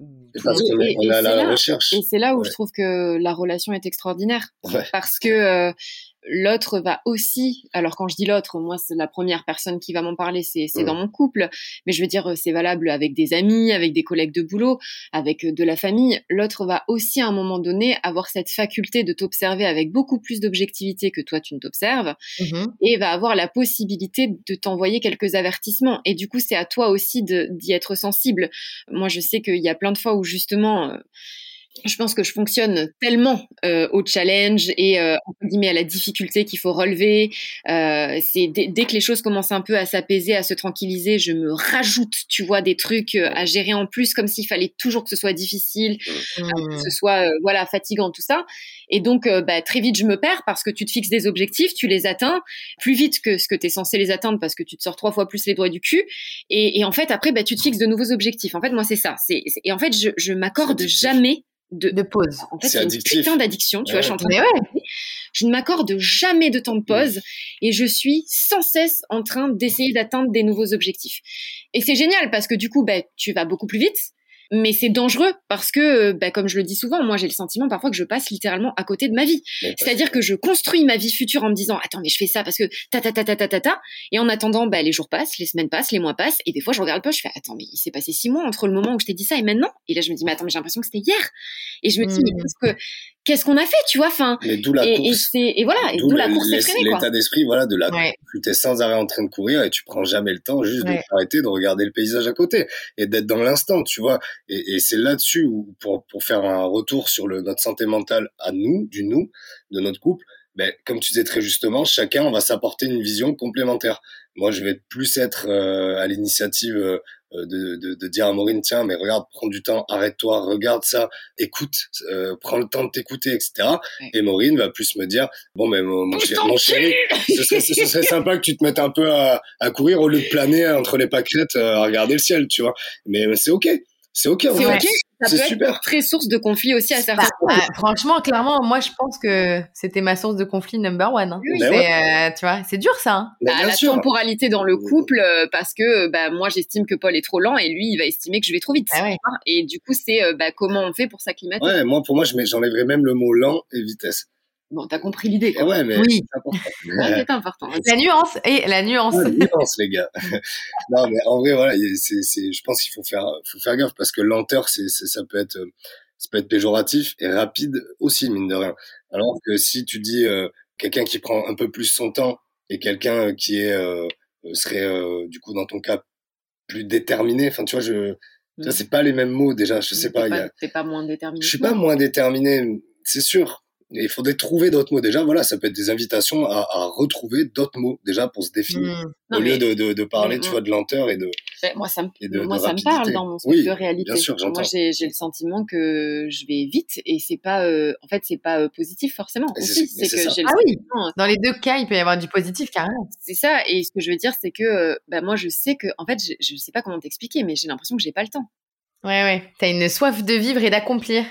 où tout le monde est à la recherche. Et c'est là où je trouve que la relation est extraordinaire, parce que l'autre va aussi, alors quand je dis l'autre, moi c'est la première personne qui va m'en parler, c'est dans mon couple, mais je veux dire c'est valable avec des amis, avec des collègues de boulot, avec de la famille. L'autre va aussi à un moment donné avoir cette faculté de t'observer avec beaucoup plus d'objectivité que toi tu ne t'observes, et va avoir la possibilité de t'envoyer quelques avertissements, et du coup c'est à toi aussi d'y être sensible. Moi je sais qu'il y a plein de fois où justement... je pense que je fonctionne tellement au challenge et entre guillemets à la difficulté qu'il faut relever. Dès que les choses commencent un peu à s'apaiser, à se tranquilliser, je me rajoute, tu vois, des trucs à gérer en plus, comme s'il fallait toujours que ce soit difficile, que ce soit fatigant, tout ça. Et donc très vite je me perds, parce que tu te fixes des objectifs, tu les atteins plus vite que ce que t'es censé les atteindre, parce que tu te sors 3 fois plus les doigts du cul. Et en fait après tu te fixes de nouveaux objectifs. En fait moi c'est ça. Et en fait je m'accorde jamais de pause. En fait, c'est une putain d'addiction, tu vois, je suis en train de... Je ne m'accorde jamais de temps de pause, et je suis sans cesse en train d'essayer d'atteindre des nouveaux objectifs. Et c'est génial, parce que du coup, tu vas beaucoup plus vite, mais c'est dangereux, parce que, comme je le dis souvent, moi j'ai le sentiment parfois que je passe littéralement à côté de ma vie. C'est-à-dire que je construis ma vie future en me disant « Attends, mais je fais ça parce que ta ». Et en attendant, les jours passent, les semaines passent, les mois passent, et des fois je regarde pas, je fais « Attends, mais il s'est passé 6 mois entre le moment où je t'ai dit ça et maintenant ». Et là je me dis « Mais attends, mais j'ai l'impression que c'était hier ». Et je me dis « Mais qu'est-ce qu'on a fait, tu vois ?» Mais d'où la course. D'où la course effrénée, quoi. L'état d'esprit, de la course. Tu es sans arrêt en train de courir et tu prends jamais le temps juste de t'arrêter, de regarder le paysage à côté et d'être dans l'instant, tu vois. Et c'est là-dessus où, pour faire un retour sur notre santé mentale à nous, de notre couple, comme tu disais très justement, chacun, on va s'apporter une vision complémentaire. Moi, je vais plus être à l'initiative de dire à Maureen, tiens, mais regarde, prends du temps, arrête-toi, regarde ça, écoute, prends le temps de t'écouter, etc. Et Maureen va plus me dire, bon, mais mon chéri, ce serait sympa que tu te mettes un peu à courir au lieu de planer entre les paquettes, à regarder le ciel, tu vois. Mais c'est OK. C'est OK. Ça peut être super. Très source de conflit aussi à certains moments. Franchement, clairement, moi, je pense que c'était ma source de conflit number 1. Tu vois, c'est dur, ça. La temporalité dans le couple, parce que moi, j'estime que Paul est trop lent et lui, il va estimer que je vais trop vite. Et du coup, c'est comment on fait pour s'acclimater. Moi, pour moi, j'enlèverais même le mot lent et vitesse. Bon, t'as compris l'idée, quoi. Mais oui. C'est important. La nuance. Ouais, la nuance, les gars. Non, mais en vrai, je pense qu'il faut faire gaffe, parce que lenteur, ça peut être péjoratif, et rapide aussi, mine de rien. Alors que si tu dis, quelqu'un qui prend un peu plus son temps, et quelqu'un qui serait, du coup, dans ton cas, plus déterminé, enfin, tu vois, ça, c'est pas les mêmes mots, déjà, je sais pas. T'es pas moins déterminé. Je suis pas moins déterminé, c'est sûr. Et il faudrait trouver d'autres mots. Déjà, ça peut être des invitations à retrouver d'autres mots, déjà, pour se définir. Lieu de parler, tu vois, de lenteur et de... Moi, ça me parle dans mon spectre de réalité. Bien sûr, j'entends. Moi, j'ai le sentiment que je vais vite, et c'est pas... en fait, c'est pas positif, forcément. Dans les 2 cas, il peut y avoir du positif, carrément. C'est ça, et ce que je veux dire, c'est que... moi, je sais que... En fait, je sais pas comment t'expliquer, mais j'ai l'impression que j'ai pas le temps. T'as une soif de vivre et d'accomplir.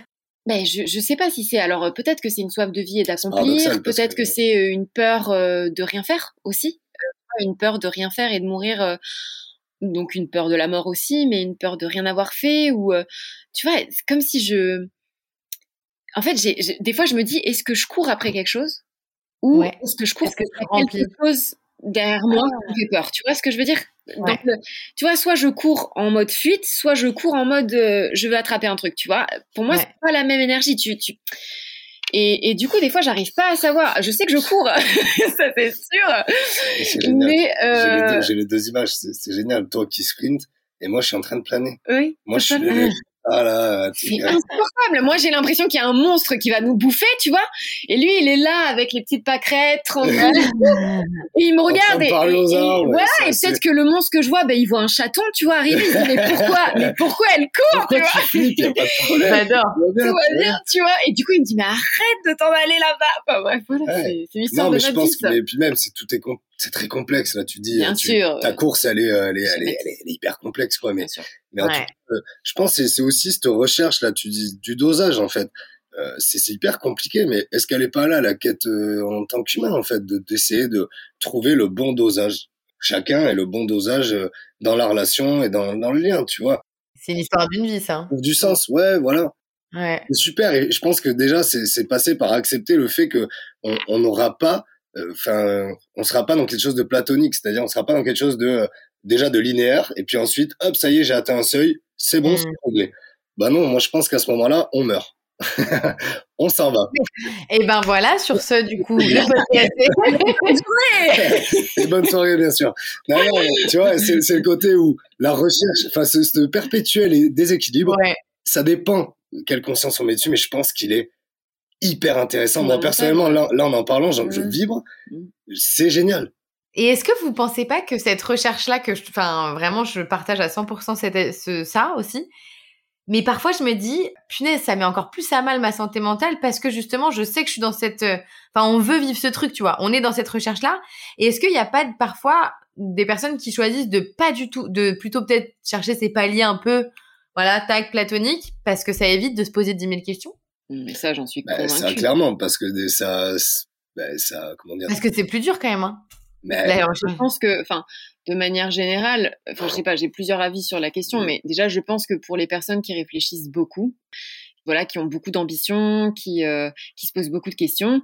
Mais je sais pas si c'est... Alors, peut-être que c'est une soif de vie et d'accomplir, peut-être que c'est une peur de rien faire aussi, une peur de rien faire et de mourir... Donc une peur de la mort aussi, mais une peur de rien avoir fait, ou tu vois, c'est comme si je... En fait, des fois je me dis, est-ce que je cours après quelque chose, ou ouais. Est-ce que je cours après quelque chose derrière moi qui me fait peur, tu vois ce que je veux dire? Ouais. Donc, tu vois, soit je cours en mode fuite, soit je cours en mode je veux attraper un truc, tu vois. Pour moi, ouais. C'est pas la même énergie, tu... Et du coup, des fois, j'arrive pas à savoir. Je sais que je cours, ça c'est sûr. C'est génial. Mais j'ai les deux images, c'est génial. Toi qui sprint et moi, je suis en train de planer. Oui. Moi, je suis. Ah là, c'est insupportable. Moi, j'ai l'impression qu'il y a un monstre qui va nous bouffer, tu vois. Et lui, il est là avec les petites pâquerettes, tranquille. Et il me regarde et voilà. Et peut-être que le monstre que je vois, il voit un chaton, tu vois, arriver. Il se dit, mais pourquoi elle court, pourquoi tu vois. J'adore. Tout va bien, tu vois. Et du coup, il me dit, mais arrête de t'en aller là-bas. Enfin, bref, voilà, c'est l'histoire de notre vie. Mais puis même, c'est très complexe. Là, tu dis, bien sûr. Ta course, elle est hyper complexe, quoi. Mais je pense que c'est aussi cette recherche là, tu dis du dosage en fait. C'est hyper compliqué, mais est-ce qu'elle est pas là la quête en tant qu'humain en fait, d'essayer de trouver le bon dosage. Chacun est le bon dosage dans la relation et dans le lien, tu vois. C'est l'histoire d'une vie, ça. Du sens, ouais, voilà. Ouais. C'est super. Et je pense que déjà c'est passé par accepter le fait que on n'aura pas, on sera pas dans quelque chose de platonique, c'est-à-dire on sera pas dans quelque chose de déjà de linéaire, et puis ensuite, hop, ça y est, j'ai atteint un seuil, c'est bon, c'est réglé. Ben non, moi je pense qu'à ce moment-là, on meurt. On s'en va. Et ben voilà, sur ce, du coup, le podcast. Et bonne soirée, bien sûr. Non, tu vois, c'est le côté où la recherche, ce perpétuel déséquilibre, ça dépend quelle conscience on met dessus, mais je pense qu'il est hyper intéressant. Moi, personnellement, là, en parlant, je vibre, c'est génial. Et est-ce que vous pensez pas que cette recherche-là, vraiment, je partage à 100% ça aussi, mais parfois je me dis, punaise, ça met encore plus à mal ma santé mentale parce que justement, je sais que je suis dans cette... on veut vivre ce truc, tu vois, on est dans cette recherche-là. Et est-ce qu'il n'y a pas parfois des personnes qui choisissent de pas du tout, de plutôt peut-être chercher ces paliers un peu, voilà, tag platonique, parce que ça évite de se poser 10 000 questions? Mais ça, j'en suis convaincue. Ça, clairement, parce que ça, comment dire... Parce que c'est plus dur quand même, hein. D'ailleurs, je pense que, de manière générale, je sais pas, j'ai plusieurs avis sur la question, mais déjà, je pense que pour les personnes qui réfléchissent beaucoup, voilà, qui ont beaucoup d'ambition, qui se posent beaucoup de questions,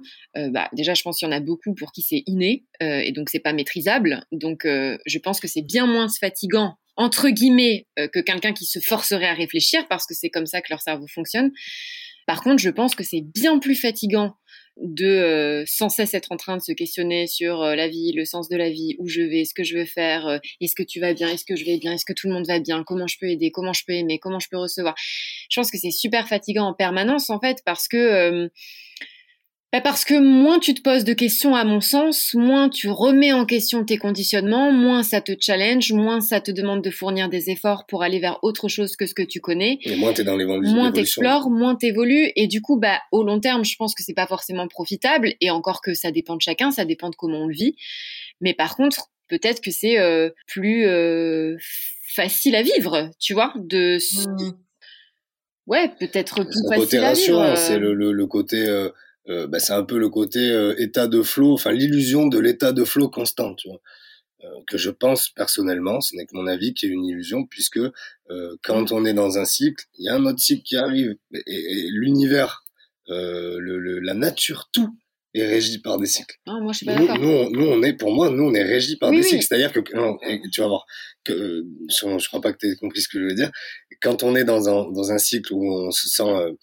déjà, je pense qu'il y en a beaucoup pour qui c'est inné, et donc c'est pas maîtrisable. Donc, je pense que c'est bien moins fatigant, entre guillemets, que quelqu'un qui se forcerait à réfléchir, parce que c'est comme ça que leur cerveau fonctionne. Par contre, je pense que c'est bien plus fatigant de sans cesse être en train de se questionner sur la vie, le sens de la vie, où je vais, ce que je veux faire, est-ce que tu vas bien, est-ce que je vais bien, est-ce que tout le monde va bien, comment je peux aider, comment je peux aimer, comment je peux recevoir. Je pense que c'est super fatigant en permanence en fait, parce que moins tu te poses de questions à mon sens, moins tu remets en question tes conditionnements, moins ça te challenge, moins ça te demande de fournir des efforts pour aller vers autre chose que ce que tu connais. Et moins t'es dans l'évolution. Moins t'explores, moins t'évolues. Et du coup, au long terme, je pense que c'est pas forcément profitable. Et encore que ça dépend de chacun, ça dépend de comment on le vit. Mais par contre, peut-être que c'est plus facile à vivre, tu vois, de... Ouais, peut-être plus facile à vivre. C'est le côté... c'est un peu le côté état de flow, l'illusion de l'état de flow constant, tu vois, que je pense personnellement, ce n'est que mon avis, qui est une illusion, puisque quand on est dans un cycle, il y a un autre cycle qui arrive, et l'univers, la nature, tout est régi par des cycles. Non, moi je suis pas d'accord. Nous, on est régi par des cycles, c'est-à-dire que tu vas voir, je crois pas que tu aies compris ce que je veux dire. Quand on est dans un cycle où on se sent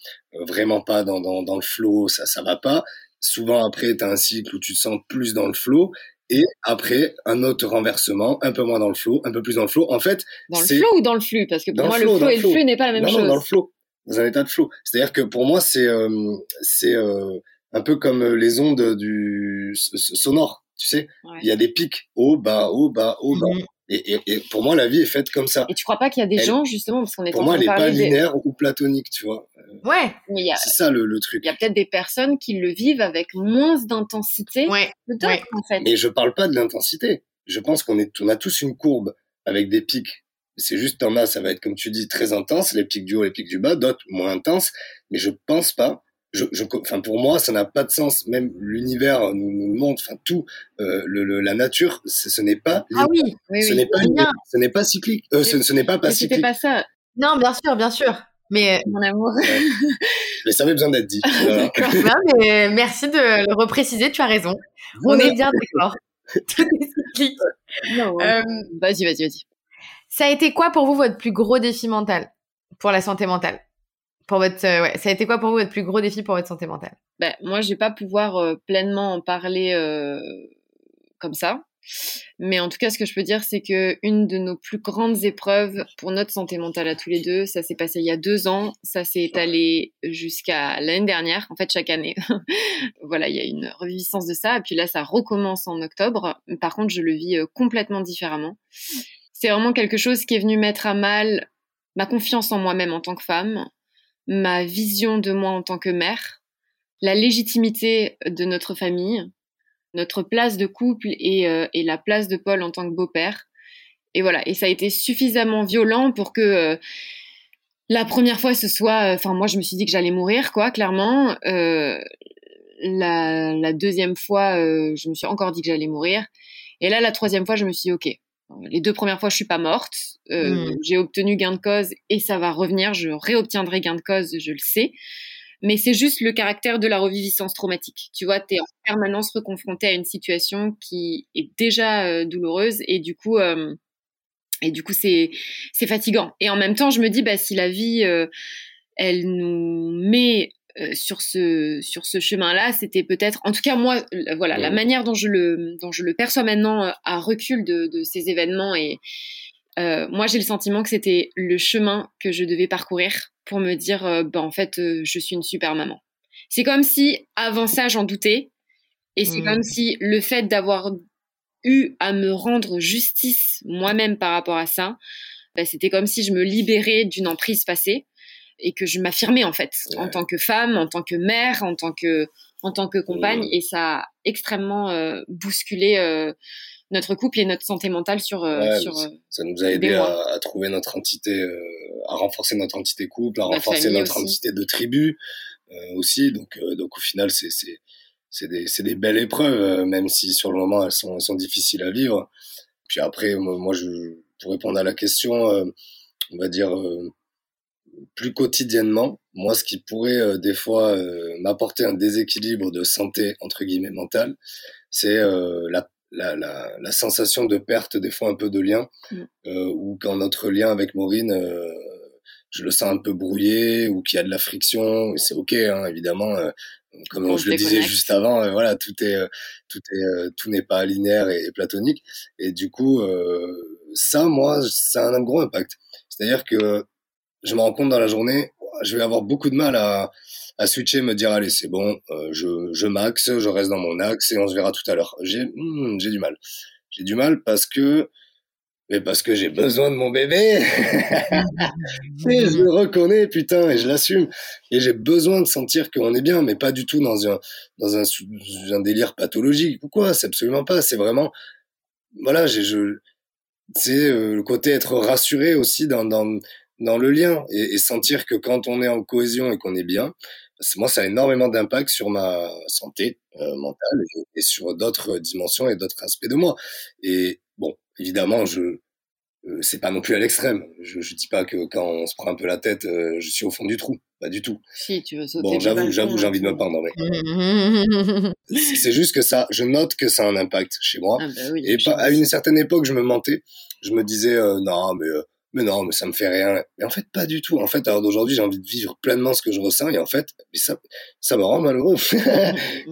vraiment pas dans le flow, ça va pas. Souvent après t'as un cycle où tu te sens plus dans le flow, et après un autre renversement, un peu moins dans le flow, un peu plus dans le flow. En fait, dans le flow ou dans le flux, parce que pour moi le flow et le flux n'est pas la même chose. Non, dans le flow, dans un état de flow. C'est-à-dire que pour moi c'est un peu comme les ondes du sonore, tu sais. Il y a des pics haut, bas, haut, bas, haut, bas. Et pour moi, la vie est faite comme ça. Et tu crois pas qu'il y a des gens, justement, parce qu'on est en train de parler... Pour moi, elle est pas linéaire ou platonique, tu vois. Ouais. Mais c'est ça, le truc. Il y a peut-être des personnes qui le vivent avec moins d'intensité que d'autres, en fait. Mais je parle pas de l'intensité. Je pense qu'on a tous une courbe avec des pics, C'est juste, t'en as, ça va être, comme tu dis, très intense, les pics du haut, les pics du bas, d'autres moins intenses, mais je pense pas. Enfin, pour moi, ça n'a pas de sens. Même l'univers nous montre, enfin tout, la nature, ce n'est pas. Ce n'est pas cyclique. Ce n'est pas cyclique. C'était pas ça. Non, bien sûr. Mais mon amour. Mais ça avait besoin d'être dit. D'accord. Non, mais merci de le repréciser. Tu as raison. Voilà. On est bien d'accord. Tout est cyclique. Non, ouais. Vas-y. Ça a été quoi pour vous votre plus gros défi mental pour la santé mentale? Ça a été quoi pour vous votre plus gros défi pour votre santé mentale? Moi, je vais pas pouvoir pleinement en parler comme ça. Mais en tout cas, ce que je peux dire, c'est que une de nos plus grandes épreuves pour notre santé mentale à tous les deux, ça s'est passé il y a 2 ans, ça s'est étalé jusqu'à l'année dernière, en fait chaque année. Voilà, il y a une reviviscence de ça. Et puis là, ça recommence en octobre. Par contre, je le vis complètement différemment. C'est vraiment quelque chose qui est venu mettre à mal ma confiance en moi-même en tant que femme, ma vision de moi en tant que mère, la légitimité de notre famille, notre place de couple et la place de Paul en tant que beau-père. Et voilà, et ça a été suffisamment violent pour que la première fois ce soit... moi, je me suis dit que j'allais mourir, quoi, clairement. La deuxième fois, je me suis encore dit que j'allais mourir. Et là, la troisième fois, je me suis dit, OK, les 2 premières fois, je suis pas morte. J'ai obtenu gain de cause et ça va revenir. Je réobtiendrai gain de cause, je le sais. Mais c'est juste le caractère de la reviviscence traumatique. Tu vois, t'es en permanence reconfrontée à une situation qui est déjà douloureuse et du coup, c'est fatigant. Et en même temps, je me dis, si la vie, elle nous met sur ce chemin-là, c'était peut-être, en tout cas moi, voilà, la manière dont je le perçois maintenant à recul de ces événements. Et moi, j'ai le sentiment que c'était le chemin que je devais parcourir pour me dire, en fait, je suis une super maman. C'est comme si, avant ça, j'en doutais. Et c'est comme si le fait d'avoir eu à me rendre justice moi-même par rapport à ça, c'était comme si je me libérais d'une emprise passée et que je m'affirmais, en fait, en tant que femme, en tant que mère, en tant que compagne. Et ça a extrêmement bousculé... notre couple et notre santé mentale ça nous a aidé à trouver notre entité, à renforcer notre entité couple, à renforcer notre aussi. Entité de tribu aussi. Donc au final, c'est des belles épreuves, même si sur le moment elles sont difficiles à vivre. Puis après, moi, pour répondre à la question, on va dire plus quotidiennement, moi, ce qui pourrait des fois m'apporter un déséquilibre de santé entre guillemets mentale, c'est la sensation de perte des fois un peu de lien, ou quand notre lien avec Maureen, je le sens un peu brouillé, ou qu'il y a de la friction. Et c'est OK, hein, évidemment, comme je le disais juste avant, voilà, tout n'est pas linéaire et platonique. Et du coup, ça, moi, ça a un gros impact. C'est-à-dire que je me rends compte dans la journée, je vais avoir beaucoup de mal à switcher, me dire allez, c'est bon, je max, je reste dans mon axe et on se verra tout à l'heure. J'ai du mal parce que j'ai besoin de mon bébé. Et je le reconnais, putain, et je l'assume, et j'ai besoin de sentir qu'on est bien, mais pas du tout dans un délire pathologique. Pourquoi? C'est absolument pas, c'est vraiment, voilà, c'est le côté être rassuré aussi dans le lien, et sentir que quand on est en cohésion et qu'on est bien, moi, ça a énormément d'impact sur ma santé mentale et sur d'autres dimensions et d'autres aspects de moi. Et bon, évidemment, c'est pas non plus à l'extrême. Je dis pas que quand on se prend un peu la tête, je suis au fond du trou. Pas du tout. Si, tu veux sauter. Bon, j'avoue, j'ai envie de me pendre. Mais... c'est juste que ça, je note que ça a un impact chez moi. Et à une certaine époque, je me mentais. Je me disais, non, mais ça me fait rien. Mais en fait, pas du tout. En fait, alors d'aujourd'hui, j'ai envie de vivre pleinement ce que je ressens. Et en fait, ça me rend malheureux.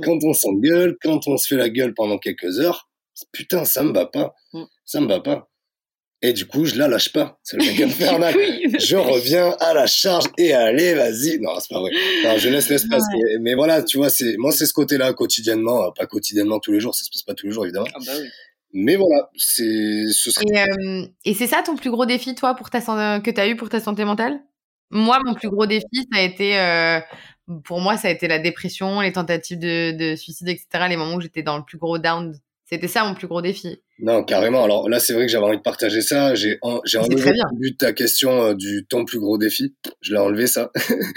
Quand on s'engueule, quand on se fait la gueule pendant quelques heures, putain, ça me va pas. Et du coup, je la lâche pas. C'est le mec infernal. Je reviens à la charge et allez, vas-y. Non, c'est pas vrai. Non, je laisse l'espace. Ouais. Mais voilà, tu vois, c'est ce côté-là, quotidiennement. Pas quotidiennement tous les jours. Ça se passe pas tous les jours, évidemment. Ah bah oui. Mais voilà, et c'est ça ton plus gros défi, toi, que tu as eu pour ta santé mentale? Moi, mon plus gros défi, ça a été, pour moi, ça a été la dépression, les tentatives de suicide, etc. Les moments où j'étais dans le plus gros down, c'était ça mon plus gros défi. Non, carrément. Alors là, c'est vrai que j'avais envie de partager ça. J'ai enlevé le but de ta question du ton plus gros défi. Je l'ai enlevé, ça.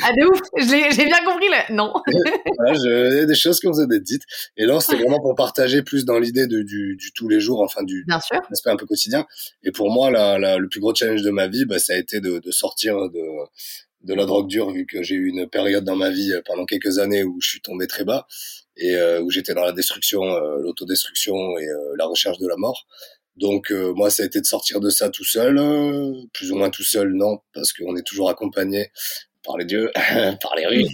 Ah, de ouf. J'ai bien compris, là. Non. Voilà, il y a des choses comme ça d'être dites. Et là, c'était vraiment pour partager plus dans l'idée du tous les jours, enfin, du aspect un peu quotidien. Et pour moi, le plus gros challenge de ma vie, ça a été de sortir de la drogue dure, vu que j'ai eu une période dans ma vie pendant quelques années où je suis tombé très bas. Et où j'étais dans la destruction, l'autodestruction et la recherche de la mort. Donc moi, ça a été de sortir de ça tout seul, plus ou moins tout seul, non, parce qu'on est toujours accompagné par les dieux, par les rues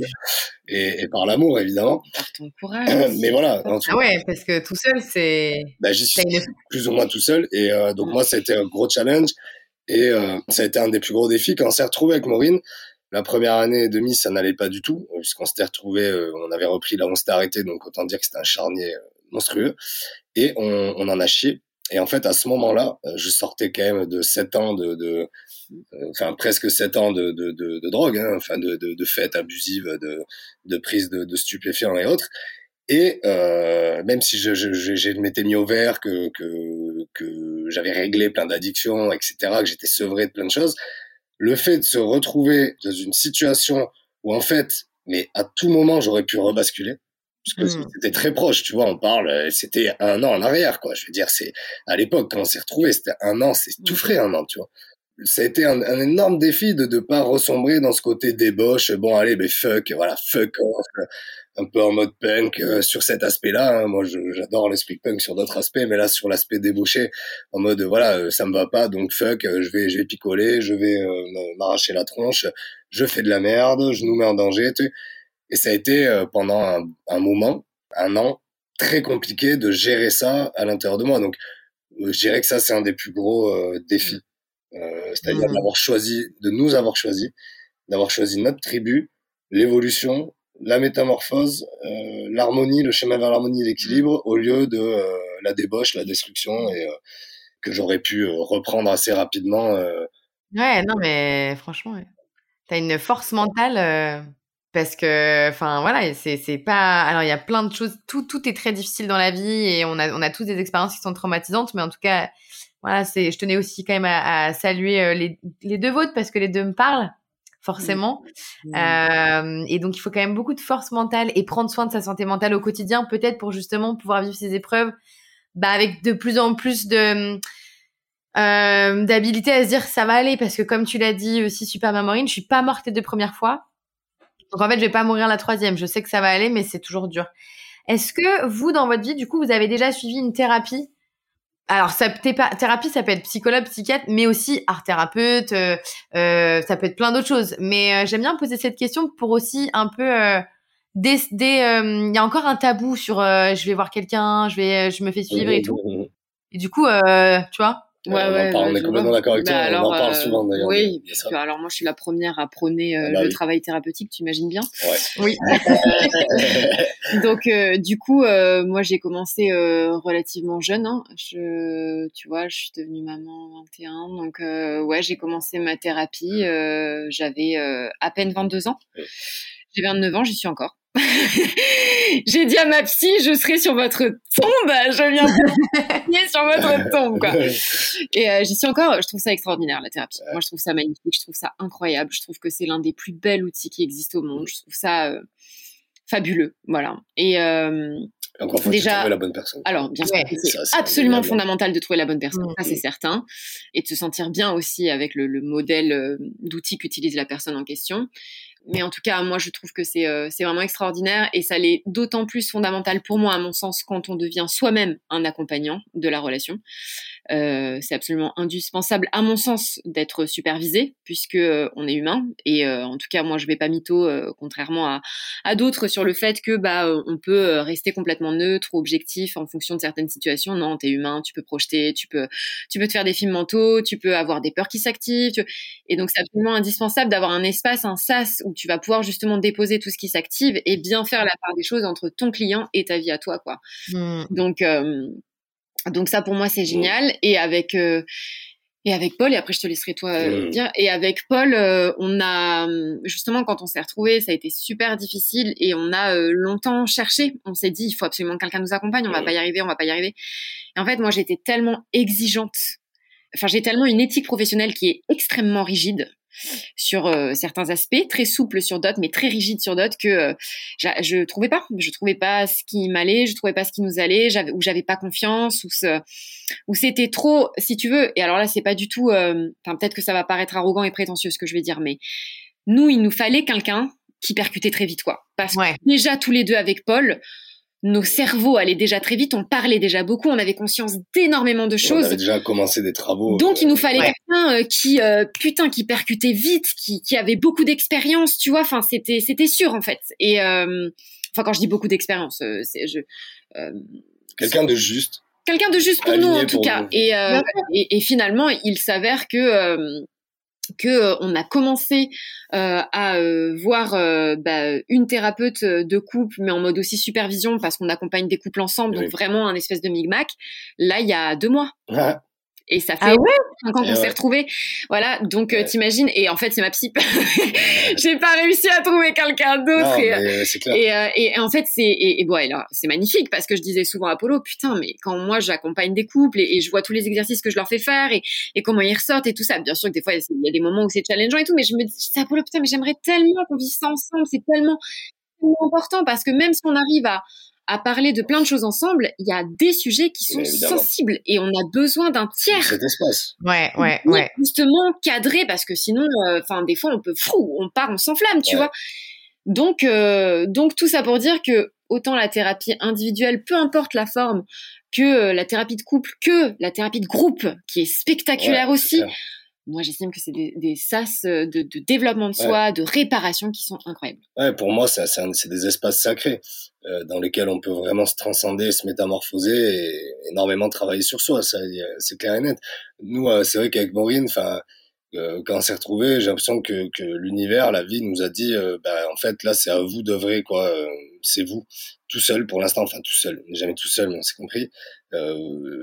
et par l'amour, évidemment. Par ton courage. Mais voilà. Ouais, parce que tout seul, c'est... j'y suis plus ou moins tout seul. Et donc moi, ça a été un gros challenge et ça a été un des plus gros défis. Quand on s'est retrouvé avec Maureen, la première année et demie, ça n'allait pas du tout, puisqu'on s'était retrouvé, on avait repris, là on s'était arrêté, donc autant dire que c'était un charnier monstrueux, et on en a chié. Et en fait, à ce moment-là, je sortais quand même de 7 ans enfin presque 7 ans de drogue, hein, enfin de fêtes abusives, de prise de stupéfiants et autres. Et même si je m'étais mis au vert, que j'avais réglé plein d'addictions, etc., que j'étais sevré de plein de choses, le fait de se retrouver dans une situation où, en fait, mais à tout moment, j'aurais pu rebasculer, puisque c'était très proche, tu vois, on parle, c'était 1 an en arrière, quoi. Je veux dire, c'est, à l'époque, quand on s'est retrouvé, c'était 1 an, c'est tout frais 1 an, tu vois. Ça a été un énorme défi de pas ressombrer dans ce côté débauche, bon, allez, mais fuck, voilà, fuck off, un peu en mode punk, sur cet aspect-là, hein. Moi, j'adore l'esprit punk sur d'autres aspects, mais là, sur l'aspect débauché, en mode, voilà, ça me va pas, donc fuck, je vais picoler, je vais m'arracher la tronche, je fais de la merde, je nous mets en danger, tu sais. Et ça a été, pendant un moment, 1 an, très compliqué de gérer ça à l'intérieur de moi. Donc, je dirais que ça, c'est un des plus gros défis. C'est-à-dire d'avoir choisi notre tribu, l'évolution, la métamorphose, l'harmonie, le chemin vers l'harmonie, l'équilibre, au lieu de la débauche, la destruction, et que j'aurais pu reprendre assez rapidement. Ouais, non, mais franchement, ouais. T'as une force mentale parce que, enfin, voilà, c'est pas. Alors, il y a plein de choses. Tout est très difficile dans la vie et on a tous des expériences qui sont traumatisantes, mais en tout cas, voilà, je tenais aussi quand même à saluer les deux vôtres parce que les deux me parlent. Forcément. Et donc, il faut quand même beaucoup de force mentale et prendre soin de sa santé mentale au quotidien, peut-être pour justement pouvoir vivre ces épreuves avec de plus en plus d'habilité à se dire ça va aller. Parce que comme tu l'as dit aussi, super Maureen, je suis pas morte les 2 premières fois. Donc, en fait, je vais pas mourir la 3e. Je sais que ça va aller, mais c'est toujours dur. Est-ce que vous, dans votre vie, du coup, vous avez déjà suivi une thérapie ? Alors, thérapie, ça peut être psychologue, psychiatre, mais aussi art-thérapeute, ça peut être plein d'autres choses. Mais j'aime bien poser cette question pour aussi un peu... il y a encore un tabou sur je vais voir quelqu'un, je me fais suivre et tout. Et du coup, tu vois... on est complètement d'accord avec toi, on en parle souvent d'ailleurs. Oui, alors moi je suis la première à prôner le travail thérapeutique, tu imagines bien. Ouais. Oui. Donc du coup, moi j'ai commencé relativement jeune, hein. Tu vois, je suis devenue maman à 21, donc j'ai commencé ma thérapie, j'avais à peine 22 ans, j'ai 29 ans, j'y suis encore. J'ai dit à ma psy, je serai sur votre tombe, je viens de sur votre tombe, quoi. Et j'y suis encore, je trouve ça extraordinaire, la thérapie. Moi, je trouve ça magnifique, je trouve ça incroyable, je trouve que c'est l'un des plus bels outils qui existent au monde, je trouve ça fabuleux, voilà. Et encore faut trouver la bonne personne. Alors, bien sûr, c'est absolument fondamental de trouver la bonne personne, ça c'est certain, et de se sentir bien aussi avec le modèle d'outil qu'utilise la personne en question. Mais en tout cas, moi, je trouve que c'est vraiment extraordinaire et ça l'est d'autant plus fondamental pour moi, à mon sens, quand on devient soi-même un accompagnant de la relation. C'est absolument indispensable, à mon sens, d'être supervisé puisque on est humain et en tout cas, moi, je vais pas mytho, contrairement à d'autres sur le fait que on peut rester complètement neutre, objectif en fonction de certaines situations. Non, t'es humain, tu peux projeter, tu peux te faire des films mentaux, tu peux avoir des peurs qui s'activent. Et donc, c'est absolument indispensable d'avoir un espace, un sas où tu vas pouvoir justement déposer tout ce qui s'active et bien faire la part des choses entre ton client et ta vie à toi, quoi. Donc ça, pour moi, c'est génial. Et avec Et avec Paul, et après je te laisserai toi dire, et avec Paul, on a, justement, quand on s'est retrouvés, ça a été super difficile, et on a longtemps cherché, on s'est dit, il faut absolument que quelqu'un nous accompagne, on va pas y arriver. Et en fait, moi, j'étais tellement exigeante, enfin, j'ai tellement une éthique professionnelle qui est extrêmement rigide sur certains aspects, très souple sur d'autres, mais très rigide sur d'autres, que je trouvais pas ce qui m'allait, je trouvais pas ce qui nous allait, j'avais pas confiance, ou c'était trop, si tu veux. Et alors là, c'est pas du tout, enfin peut-être que ça va paraître arrogant et prétentieux ce que je vais dire, mais nous, il nous fallait quelqu'un qui percutait très vite, quoi, parce que déjà tous les deux avec Paul, nos cerveaux allaient déjà très vite, on parlait déjà beaucoup, on avait conscience d'énormément de choses. On avait déjà commencé des travaux. Donc, il nous fallait quelqu'un qui percutait vite, qui avait beaucoup d'expérience, tu vois. Enfin, c'était sûr, en fait. Et, enfin, quand je dis beaucoup d'expérience, quelqu'un de juste. Quelqu'un de juste pour nous, en tout cas. Et finalement, il s'avère que on a commencé à voir une thérapeute de couple, mais en mode aussi supervision, parce qu'on accompagne des couples ensemble, donc vraiment un espèce de micmac, là il y a 2 mois. Et ça fait 5 ans qu'on s'est retrouvés. Voilà, donc t'imagines, et en fait c'est ma psy. J'ai pas réussi à trouver quelqu'un d'autre. Non, mais c'est clair. Et en fait c'est magnifique, parce que je disais souvent à Polo, putain, mais quand moi j'accompagne des couples et je vois tous les exercices que je leur fais faire et comment ils ressortent et tout ça. Bien sûr que des fois il y a des moments où c'est challengeant et tout, mais je me dis à Polo, putain, mais j'aimerais tellement qu'on vive ça ensemble, c'est tellement important, parce que même si on arrive à parler de plein de choses ensemble, il y a des sujets qui sont sensibles et on a besoin d'un tiers. Cet espace. Ouais. Justement cadré, parce que sinon, enfin, des fois, on s'enflamme, tu vois. Donc tout ça pour dire que autant la thérapie individuelle, peu importe la forme, que la thérapie de couple, que la thérapie de groupe, qui est spectaculaire aussi. Clair. Moi, j'estime que c'est des sas de développement de soi, de réparation qui sont incroyables. Ouais, pour moi, c'est des espaces sacrés dans lesquels on peut vraiment se transcender, se métamorphoser et énormément travailler sur soi. Ça, c'est clair et net. Nous, c'est vrai qu'avec Maureen, quand on s'est retrouvés, j'ai l'impression que l'univers, la vie nous a dit en fait, là, c'est à vous d'œuvrer, quoi. C'est vous, tout seul pour l'instant, enfin tout seul, on n'est jamais tout seul, mais on s'est compris,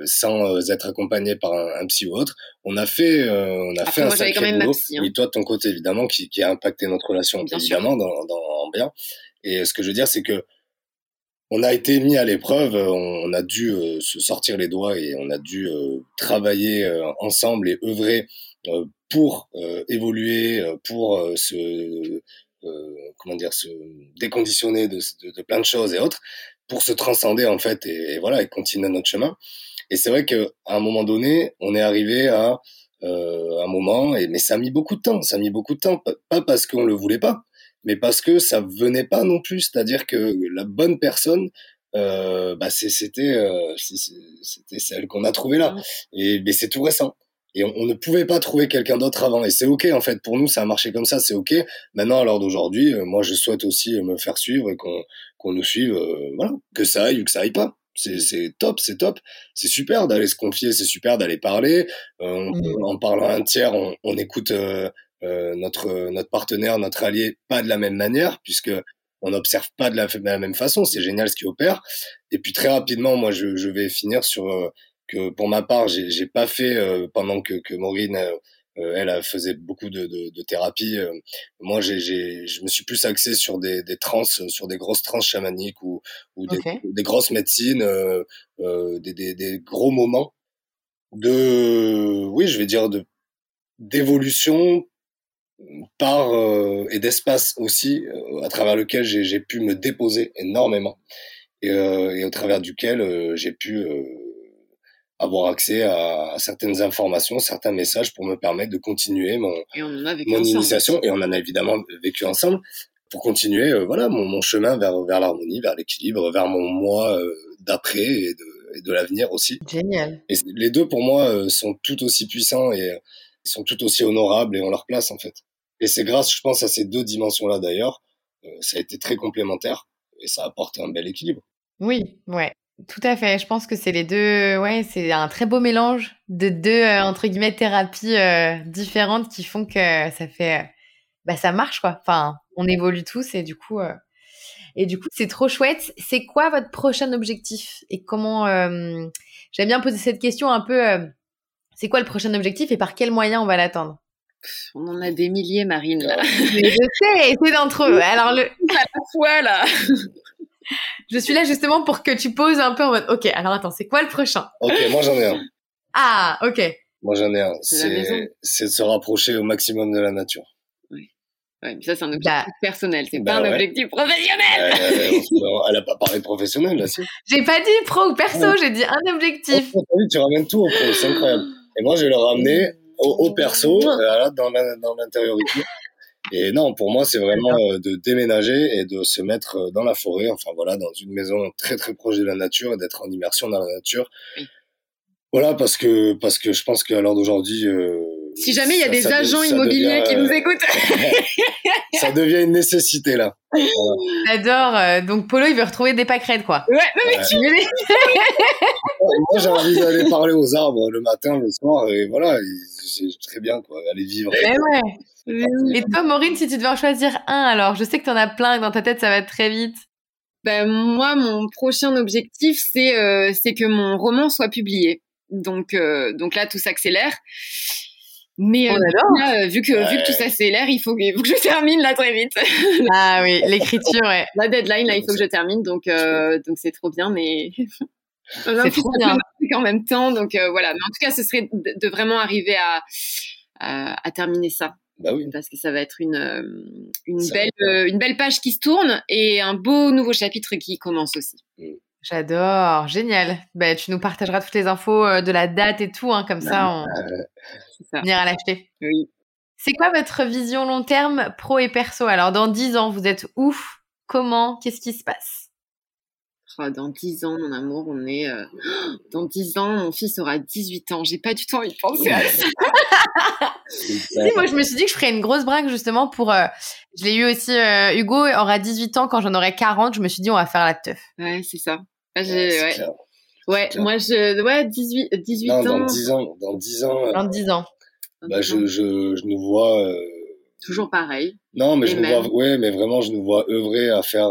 sans être accompagné par un psy ou autre. On a fait un sacré boulot, et toi de ton côté évidemment, qui a impacté notre relation, bien évidemment, en bien. Et ce que je veux dire, c'est que on a été mis à l'épreuve, on a dû se sortir les doigts, et on a dû travailler ensemble et œuvrer pour évoluer, pour se déconditionner de plein de choses et autres, pour se transcender en fait, et voilà, et continuer notre chemin. Et c'est vrai que à un moment donné, on est arrivé à un moment, mais ça a mis beaucoup de temps, pas parce qu'on le voulait pas, mais parce que ça venait pas non plus. C'est-à-dire que la bonne personne, c'était celle qu'on a trouvée là, et mais c'est tout récent. Et on ne pouvait pas trouver quelqu'un d'autre avant. Et c'est OK, en fait. Pour nous, ça a marché comme ça. C'est OK. Maintenant, à l'heure d'aujourd'hui, moi, je souhaite aussi me faire suivre et qu'on nous suive. Voilà. Que ça aille ou que ça aille pas. C'est top. C'est super d'aller se confier. C'est super d'aller parler. En parlant à un tiers, on écoute notre partenaire, notre allié, pas de la même manière, puisque on n'observe pas de la même façon. C'est génial ce qui opère. Et puis, très rapidement, moi, je vais finir sur... que pour ma part, j'ai pas fait pendant que Maureen elle faisait beaucoup de thérapie. Moi, je me suis plus axé sur des trans, sur des grosses trans chamaniques ou des grosses médecines, des gros moments de, oui, je vais dire d'évolution par et d'espace aussi, à travers lequel j'ai pu me déposer énormément et au travers duquel j'ai pu avoir accès à certaines informations, certains messages pour me permettre de continuer mon initiation. Et on en a évidemment vécu ensemble pour continuer mon chemin vers l'harmonie, vers l'équilibre, vers mon moi d'après et de l'avenir aussi. Génial. Et les deux, pour moi, sont tout aussi puissants et sont tout aussi honorables et ont leur place, en fait. Et c'est grâce, je pense, à ces deux dimensions-là, d'ailleurs. Ça a été très complémentaire et ça a apporté un bel équilibre. Oui, ouais. Tout à fait. Je pense que c'est les deux. Ouais, c'est un très beau mélange de deux entre guillemets thérapies différentes qui font que ça fait, ça marche, quoi. Enfin, on évolue tous et du coup, c'est trop chouette. C'est quoi votre prochain objectif et comment? J'aime bien poser cette question un peu c'est quoi le prochain objectif et par quels moyens on va l'atteindre? On en a des milliers, Marine, là. Mais je sais, c'est d'entre eux. Alors, à la fois, là. Je suis là justement pour que tu poses un peu en mode, ok, alors attends, c'est quoi le prochain? Ok, moi j'en ai un. Ah, ok. Moi j'en ai un. C'est de se rapprocher au maximum de la nature. Ouais, mais ça, c'est un objectif personnel, c'est pas un objectif professionnel. Elle a pas parlé professionnel, là, si. J'ai pas dit pro ou perso, j'ai dit un objectif. Oh, tu ramènes tout au pro, c'est incroyable. Et moi, je vais le ramener au perso, dans l'intériorité. Et non, pour moi, c'est vraiment de déménager et de se mettre dans la forêt, enfin voilà, dans une maison très très proche de la nature et d'être en immersion dans la nature. Voilà, parce que je pense qu'à l'heure d'aujourd'hui... si jamais il y a des agents immobiliers qui nous écoutent. Ça devient une nécessité, là. Voilà. J'adore. Donc, Polo, il veut retrouver des pâquerettes, quoi. Ouais, mais tu veux les... Moi, j'ai envie d'aller parler aux arbres le matin, le soir, et voilà, c'est très bien, quoi, aller vivre. Ouais. Et toi, Maureen, si tu devais en choisir un, alors, je sais que t'en as plein, dans ta tête, ça va très vite. Ben, moi, mon prochain objectif, c'est que mon roman soit publié. Donc là, tout s'accélère. Mais là, vu que tout s'accélère, il faut que je termine là très vite. Ah oui, l'écriture, ouais. La deadline, là, il faut que je termine. Donc c'est trop bien, mais... C'est trop bien. En même temps, donc voilà. Mais en tout cas, ce serait de vraiment arriver à terminer ça. Bah oui. Parce que ça va être une belle page qui se tourne et un beau nouveau chapitre qui commence aussi. J'adore, génial. Bah, tu nous partageras toutes les infos de la date et tout, hein, comme ça on va venir à l'acheter. Oui. C'est quoi votre vision long terme pro et perso? Alors, dans 10 ans, vous êtes où? Comment? Qu'est-ce qui se passe? Dans 10 ans, mon amour, on est... Dans 10 ans, mon fils aura 18 ans. J'ai pas du tout envie de penser à ça. Si, moi, je me suis dit que je ferais une grosse braque, justement, pour... Je l'ai eu aussi, Hugo aura 18 ans. Quand j'en aurai 40, je me suis dit, on va faire la teuf. Ouais, c'est ça. Moi, 18 ans. Dans 10 ans. Bah, je nous vois... Toujours pareil. Non, mais je nous vois œuvrer à faire...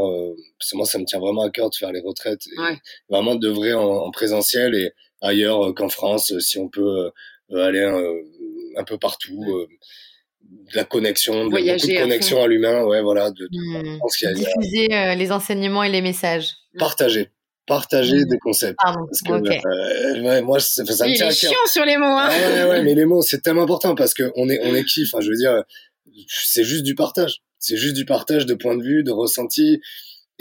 parce que moi, ça me tient vraiment à cœur de faire les retraites. Ouais. Vraiment d'œuvrer en présentiel et ailleurs qu'en France, si on peut aller un peu partout... de la connexion, beaucoup de connexion à l'humain, ouais, voilà, diffuser les enseignements et les messages, partager des concepts. Parce que, moi, ça me tient à cœur. Il est chiant sur les mots, hein. Ouais, mais les mots, c'est tellement important parce que on est qui, enfin, je veux dire, c'est juste du partage, de points de vue, de ressentis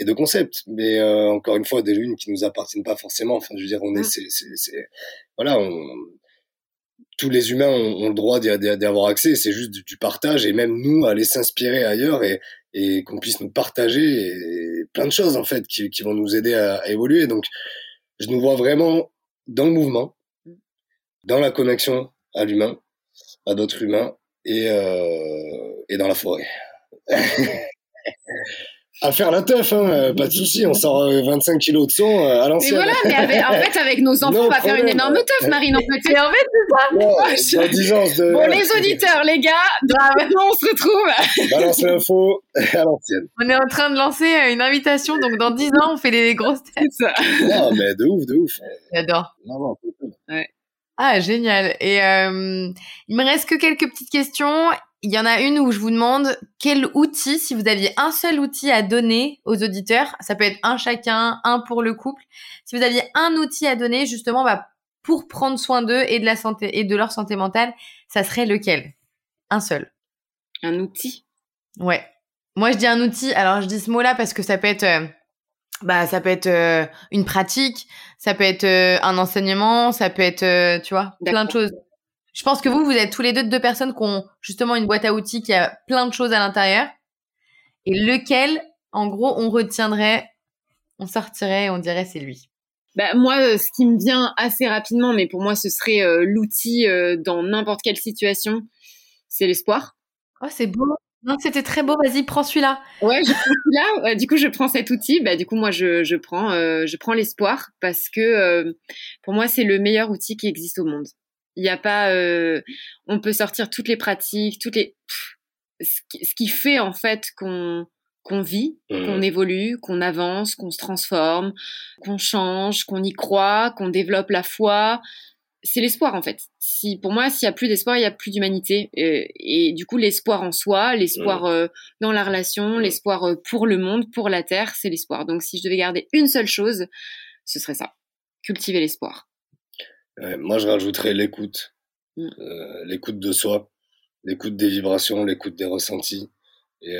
et de concepts, mais encore une fois, des lunes qui nous appartiennent pas forcément. Enfin, je veux dire, tous les humains ont le droit d'y avoir accès. C'est juste du partage et même nous aller s'inspirer ailleurs et qu'on puisse nous partager et plein de choses en fait qui vont nous aider à évoluer. Donc, je nous vois vraiment dans le mouvement, dans la connexion à l'humain, à d'autres humains et dans la forêt. À faire la teuf, hein, pas de souci, on sort 25 kilos de son à l'ancienne. Mais voilà, avec nos enfants, on va faire une énorme teuf, Marine, en fait. Et en fait, c'est ça. Bon, les auditeurs, les gars, maintenant, on se retrouve. Balance l'info à l'ancienne. On est en train de lancer une invitation, donc dans 10 ans, on fait des grosses têtes. Non, mais de ouf. J'adore. Ouais. Ah, génial. Et il me reste que quelques petites questions. Il y en a une où je vous demande quel outil, si vous aviez un seul outil à donner aux auditeurs, ça peut être un chacun, un pour le couple. Si vous aviez un outil à donner, justement, pour prendre soin d'eux et de la santé et de leur santé mentale, ça serait lequel? Un seul. Un outil? Ouais. Moi, je dis un outil. Alors, je dis ce mot-là parce que ça peut être, une pratique, ça peut être un enseignement, ça peut être, tu vois, plein de choses. Je pense que vous êtes tous les deux personnes qui ont justement une boîte à outils qui a plein de choses à l'intérieur. Et lequel, en gros, on retiendrait, on sortirait et on dirait c'est lui. Bah, moi, ce qui me vient assez rapidement, mais pour moi, ce serait l'outil dans n'importe quelle situation, c'est l'espoir. Oh, c'est beau. Non, c'était très beau. Vas-y, prends celui-là. Ouais, je prends celui-là. Du coup, je prends cet outil. Bah, du coup, moi, je prends l'espoir parce que pour moi, c'est le meilleur outil qui existe au monde. Il y a pas, on peut sortir toutes les pratiques, ce qui fait en fait qu'on vit, qu'on évolue, qu'on avance, qu'on se transforme, qu'on change, qu'on y croit, qu'on développe la foi. c'est l'espoir en fait. Si, pour moi, s'il n'y a plus d'espoir, il n'y a plus d'humanité. Et du coup, l'espoir en soi, l'espoir dans la relation, l'espoir pour le monde, pour la terre, c'est l'espoir. Donc si je devais garder une seule chose, ce serait ça, cultiver l'espoir. Moi, je rajouterais l'écoute. L'écoute de soi, l'écoute des vibrations, l'écoute des ressentis. Et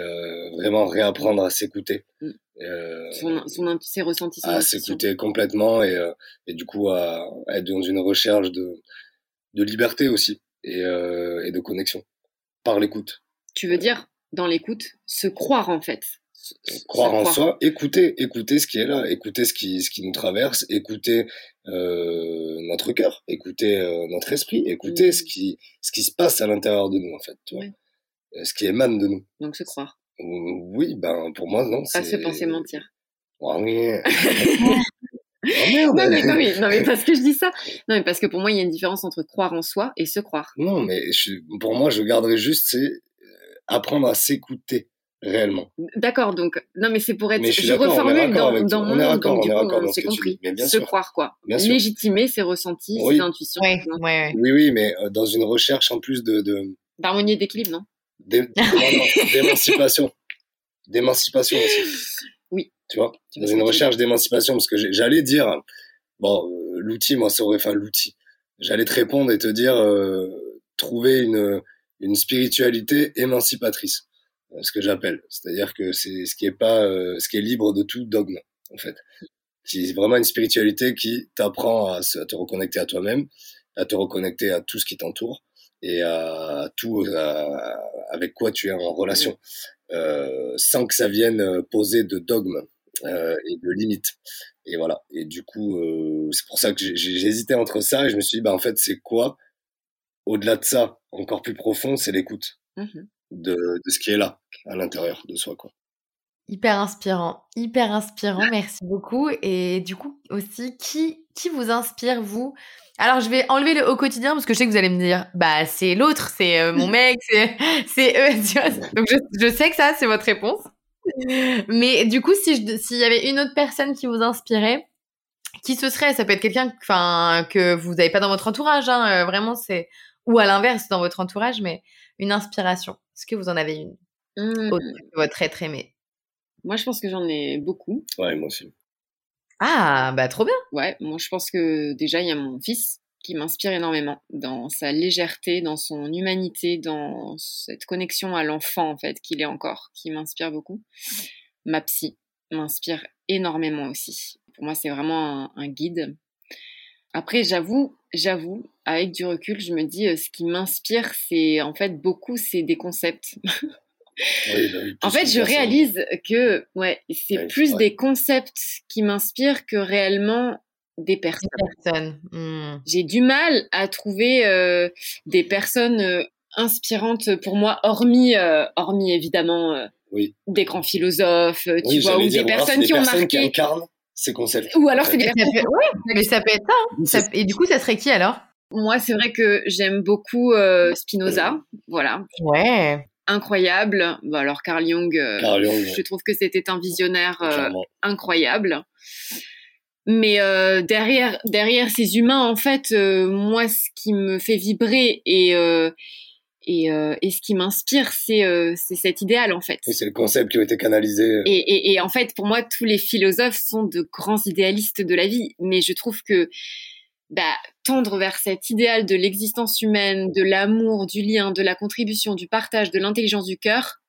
vraiment réapprendre à s'écouter. Ses ressentis. À s'écouter complètement et du coup à être dans une recherche de liberté aussi et de connexion par l'écoute. Tu veux dire, dans l'écoute, se croire en fait. Soi, écouter ce qui est là, écouter ce qui nous traverse, écouter notre cœur, écouter notre esprit, écouter ce qui se passe à l'intérieur de nous en fait. Tu vois. Oui. Ce qui émane de nous. Donc se croire. Oui, ben pour moi non. Pas se penser mentir. Oh, merde. Non mais parce que je dis ça. Non mais parce que pour moi il y a une différence entre croire en soi et se croire. Non mais pour moi je garderais juste c'est apprendre à s'écouter réellement. D'accord donc non mais c'est pour être. Je reformule dans mon nom donc du coup on s'est compris. Se croire quoi. Légitimer ses ressentis, ses intuitions. Oui mais dans une recherche en plus de d'harmonie et d'équilibre non? D'émancipation aussi. Oui. Tu vois, dans une recherche d'émancipation, parce que j'allais dire, l'outil. J'allais te répondre et te dire, trouver une spiritualité émancipatrice, ce que j'appelle. C'est-à-dire que c'est ce qui est pas, ce qui est libre de tout dogme, en fait. C'est vraiment une spiritualité qui t'apprend à te reconnecter à toi-même, à te reconnecter à tout ce qui t'entoure. Et à tout avec quoi tu es en relation, sans que ça vienne poser de dogmes et de limites. Et voilà. Et du coup, c'est pour ça que j'ai hésité entre ça et je me suis dit, en fait, c'est quoi au-delà de ça, encore plus profond, c'est l'écoute de ce qui est là, à l'intérieur de soi, quoi. Hyper inspirant, merci beaucoup. Et du coup aussi, qui vous inspire, vous? Alors je vais enlever le au quotidien parce que je sais que vous allez me dire, c'est l'autre, c'est mon mec, c'est eux. Tu vois, donc je sais que ça c'est votre réponse. Mais du coup, s'il y avait une autre personne qui vous inspirait, qui ce serait? Ça peut être quelqu'un, que vous n'avez pas dans votre entourage, vraiment c'est, ou à l'inverse dans votre entourage, mais une inspiration. Est-ce que vous en avez une autre que votre être aimé? Moi, je pense que j'en ai beaucoup. Ouais, moi aussi. Ah, trop bien. Ouais, moi, je pense que déjà, il y a mon fils qui m'inspire énormément dans sa légèreté, dans son humanité, dans cette connexion à l'enfant, en fait, qu'il est encore, qui m'inspire beaucoup. Ma psy m'inspire énormément aussi. Pour moi, c'est vraiment un guide. Après, j'avoue, avec du recul, je me dis, ce qui m'inspire, c'est, en fait, beaucoup, c'est des concepts. Oui, en fait, je réalise que c'est plus des concepts qui m'inspirent que réellement des personnes. J'ai du mal à trouver des personnes inspirantes pour moi, hormis évidemment des grands philosophes, ou des personnes qui ont marqué. Qui incarnent ces concepts. Ou alors c'est des personnes. Mais ça peut être ça. Et du coup, ça serait qui alors? Moi, c'est vrai que j'aime beaucoup Spinoza. Voilà. Ouais. Incroyable. Alors Carl Jung, je trouve que c'était un visionnaire incroyable. Mais derrière ces humains, en fait, moi, ce qui me fait vibrer et ce qui m'inspire, c'est cet idéal, en fait. Oui, c'est le concept qui a été canalisé. Et en fait, pour moi, tous les philosophes sont de grands idéalistes de la vie. Mais je trouve que tendre vers cet idéal de l'existence humaine, de l'amour, du lien, de la contribution, du partage, de l'intelligence du cœur,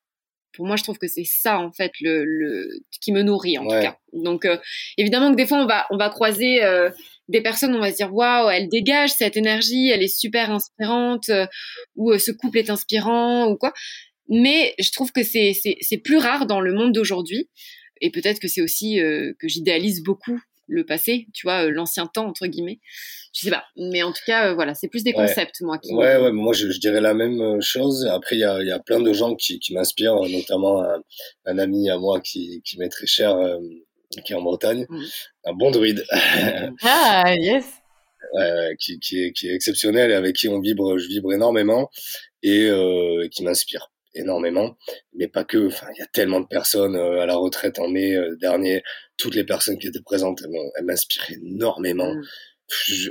pour moi, je trouve que c'est ça, en fait, le qui me nourrit, en tout cas. Donc, évidemment que des fois, on va croiser des personnes, on va se dire, waouh, elle dégage cette énergie, elle est super inspirante, ou ce couple est inspirant, ou quoi. Mais je trouve que c'est plus rare dans le monde d'aujourd'hui. Et peut-être que c'est aussi que j'idéalise beaucoup le passé, tu vois, l'ancien temps entre guillemets, je sais pas, mais en tout cas voilà, c'est plus des concepts moi qui... moi je dirais la même chose. Après il y a plein de gens qui m'inspirent, notamment un ami à moi qui m'est très cher, qui est en Bretagne, un bon druide qui est exceptionnel et avec qui je vibre énormément et qui m'inspire énormément, mais pas que. Il y a tellement de personnes à la retraite en mai dernier. Toutes les personnes qui étaient présentes, elles m'inspirent énormément.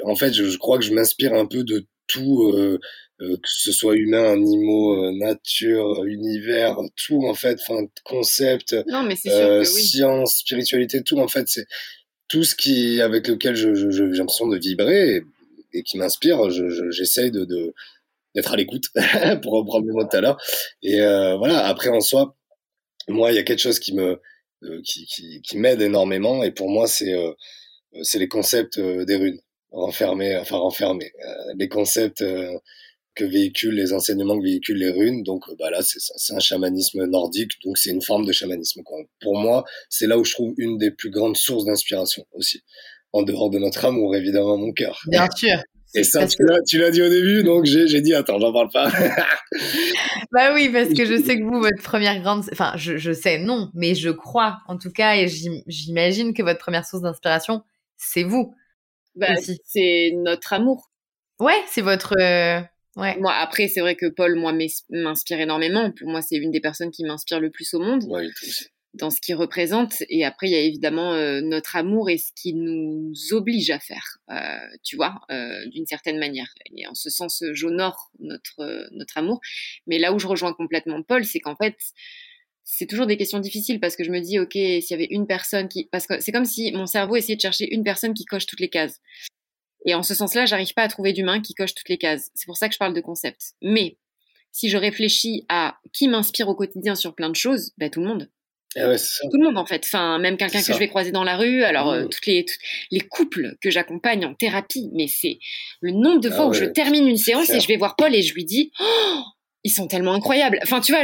en fait, je crois que je m'inspire un peu de tout, que ce soit humain, animaux, nature, univers, tout en fait, enfin concept, non, mais c'est sûr que oui. Science, spiritualité, tout en fait, c'est tout ce qui avec lequel j'ai l'impression de vibrer et qui m'inspire. J'essaye d'être à l'écoute pour reprendre le mot de tout à l'heure. Et voilà. Après en soi, moi, il y a quelque chose qui me qui m'aide énormément et pour moi c'est les concepts des runes les concepts que véhiculent les enseignements que véhiculent les runes, donc bah là c'est un chamanisme nordique, donc c'est une forme de chamanisme quoi. Pour moi c'est là où je trouve une des plus grandes sources d'inspiration aussi, en dehors de notre amour évidemment, mon cœur bien sûr. Et ça, tu l'as dit au début, donc j'ai dit, attends, j'en parle pas. Bah oui, parce que je sais que vous, votre première grande... Enfin, je sais, non, mais je crois, en tout cas, et j'imagine que votre première source d'inspiration, c'est vous. Bah, aussi. C'est notre amour. Ouais, c'est votre... Ouais. Moi, après, c'est vrai que Paul, moi, m'inspire énormément. Pour moi, c'est une des personnes qui m'inspire le plus au monde. Ouais, dans ce qu'il représente. Et après, il y a évidemment notre amour et ce qui nous oblige à faire, tu vois, d'une certaine manière. Et en ce sens, j'honore notre amour. Mais là où je rejoins complètement Paul, c'est qu'en fait, c'est toujours des questions difficiles parce que je me dis, OK, s'il y avait une personne qui... Parce que c'est comme si mon cerveau essayait de chercher une personne qui coche toutes les cases. Et en ce sens-là, j'arrive pas à trouver d'humain qui coche toutes les cases. C'est pour ça que je parle de concept. Mais si je réfléchis à qui m'inspire au quotidien sur plein de choses, bah, tout le monde. Ah ouais, c'est ça. Tout le monde en fait, enfin, même quelqu'un que je vais croiser dans la rue, alors toutes les couples que j'accompagne en thérapie, mais c'est le nombre de fois où je termine une séance et je vais voir Paul et je lui dis ils sont tellement incroyables, enfin tu vois,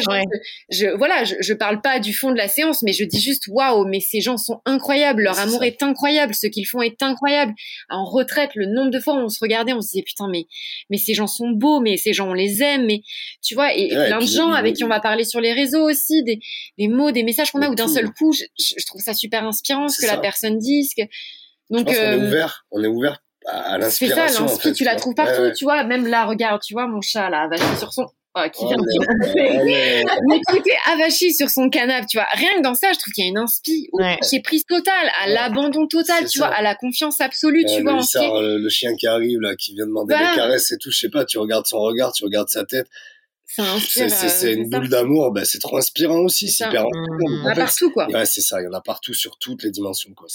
je parle pas du fond de la séance, mais je dis juste waouh, mais ces gens sont incroyables, leur amour est incroyable, ce qu'ils font est incroyable. En retraite, le nombre de fois où on se regardait, on se disait putain, mais ces gens sont beaux, mais ces gens on les aime, mais tu vois, et plein de gens avec qui on va parler sur les réseaux aussi, des mots, des messages qu'on a, où d'un seul coup je trouve ça super inspirant ce que la personne dit, donc on est ouvert à l'inspiration, c'est ça, l'inspiration, tu la trouves partout, tu vois, même là regarde, tu vois mon chat là vaché sur son... qui vient m'écouter avachi sur son canapé, tu vois. Rien que dans ça, je trouve qu'il y a une inspi chez prise totale, à l'abandon total, tu vois, à la confiance absolue, tu vois. Le chien qui arrive, là, qui vient demander des caresses et tout, je sais pas, tu regardes son regard, tu regardes sa tête. Ça inspire, c'est une boule d'amour, bah, c'est trop inspirant aussi, c'est hyper inspirant. Il y en a partout, quoi. Ouais, c'est ça, il y en a partout, sur toutes les dimensions, quoi.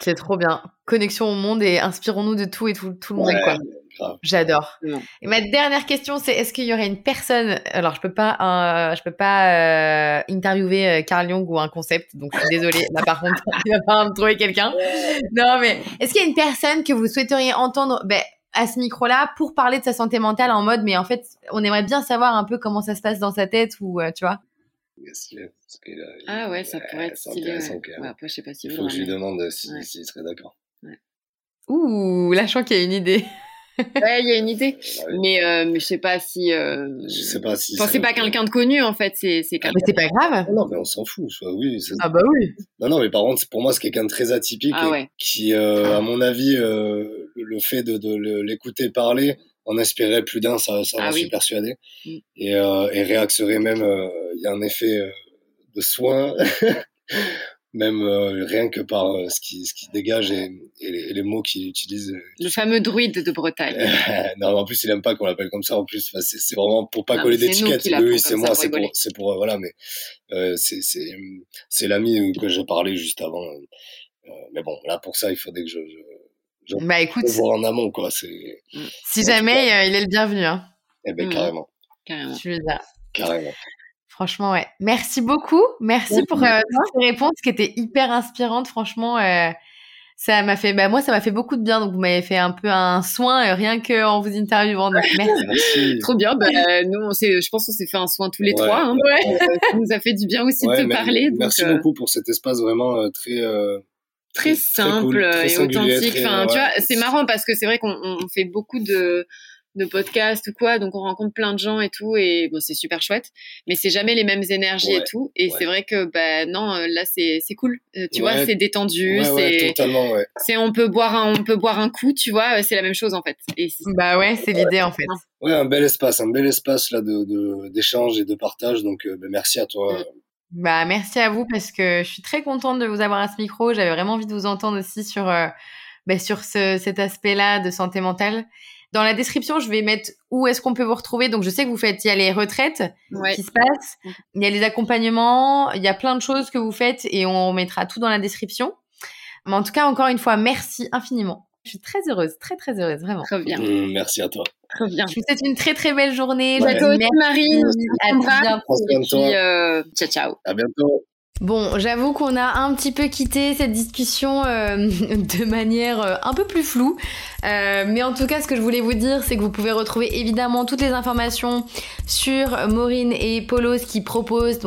C'est trop bien. Connexion au monde et inspirons-nous de tout et tout le monde, quoi. J'adore. Non. Et ma dernière question, c'est est-ce qu'il y aurait une personne... Alors, je peux pas interviewer Carl Jung ou un concept, donc je suis désolée. Là, par contre, il va falloir me trouver quelqu'un. Non, mais est-ce qu'il y a une personne que vous souhaiteriez entendre à ce micro-là pour parler de sa santé mentale en mode, mais en fait, on aimerait bien savoir un peu comment ça se passe dans sa tête ou, tu vois ? Ah ouais, ça pourrait être stylé. Ouais, après, je sais pas si il faut que je lui demande s'il serait d'accord. Ouais. Ouh, là, je crois qu'il y a une idée. Ouais, il y a une idée, mais je sais pas si. Je sais pas si. Enfin, c'est pas quelqu'un de connu en fait, c'est. Ah, mais c'est pas grave. Non, mais on s'en fout. Oui. C'est... Ah bah oui. Non, mais par contre, pour moi, c'est quelqu'un de très atypique qui, à mon avis, le fait de l'écouter parler en inspirerait plus d'un, ça je suis persuadé, et réaxerait même. Il y a un effet de soin. Même rien que par ce qui dégage et les mots qu'il utilise. Le fameux druide de Bretagne. Non, mais en plus, il aime pas qu'on l'appelle comme ça. En plus, enfin, c'est vraiment pour pas coller d'étiquette. Oui, c'est moi, c'est pour voilà. Mais c'est l'ami que je parlais juste avant. Mais bon, là pour ça, il faudrait que je voir en amont quoi. C'est. Si en jamais cas, il est le bienvenu. Hein. Eh ben carrément. Tu le dis. Carrément. Franchement, ouais. Merci beaucoup. Merci pour toutes ces réponses qui étaient hyper inspirantes. Franchement, ça m'a fait... Bah, moi, ça m'a fait beaucoup de bien. Donc, vous m'avez fait un peu un soin rien qu'en vous interviewant. Donc, merci. Trop bien. Bah, nous, je pense qu'on s'est fait un soin tous les trois. Hein. Ouais. Ça nous a fait du bien aussi de te parler. Merci beaucoup pour cet espace vraiment très... très simple, très cool, très authentique. Enfin, tu vois, c'est marrant parce que c'est vrai qu'on fait beaucoup de podcasts ou quoi, donc on rencontre plein de gens et tout, et bon, c'est super chouette, mais c'est jamais les mêmes énergies et tout, et c'est vrai que là c'est cool, tu vois, c'est détendu, c'est totalement, c'est on peut boire un coup, tu vois, c'est la même chose en fait, et c'est l'idée en fait. Ouais, un bel espace là de d'échange et de partage, donc merci à toi. Bah merci à vous, parce que je suis très contente de vous avoir à ce micro, j'avais vraiment envie de vous entendre aussi sur sur cet aspect-là de santé mentale. Dans la description, je vais mettre où est-ce qu'on peut vous retrouver. Donc, je sais que vous faites, il y a les retraites qui se passent, il y a les accompagnements, il y a plein de choses que vous faites et on mettra tout dans la description. Mais en tout cas, encore une fois, merci infiniment. Je suis très heureuse, très heureuse, vraiment. Très bien. Merci à toi. Très bien. Je vous souhaite une très belle journée. Ouais. Merci Marine. À bientôt. Ciao, ciao. À bientôt. Bon, j'avoue qu'on a un petit peu quitté cette discussion de manière un peu plus floue. Mais en tout cas, ce que je voulais vous dire, c'est que vous pouvez retrouver évidemment toutes les informations sur Maureen et Paulos qui proposent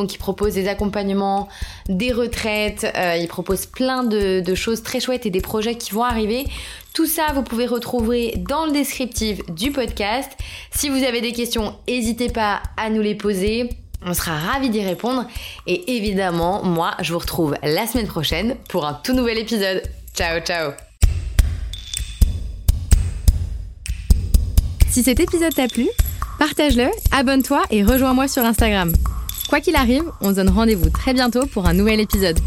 des accompagnements, des retraites. Ils proposent plein de choses très chouettes et des projets qui vont arriver. Tout ça, vous pouvez retrouver dans le descriptif du podcast. Si vous avez des questions, n'hésitez pas à nous les poser. On sera ravis d'y répondre et évidemment, moi, je vous retrouve la semaine prochaine pour un tout nouvel épisode. Ciao, ciao! Si cet épisode t'a plu, partage-le, abonne-toi et rejoins-moi sur Instagram. Quoi qu'il arrive, on se donne rendez-vous très bientôt pour un nouvel épisode.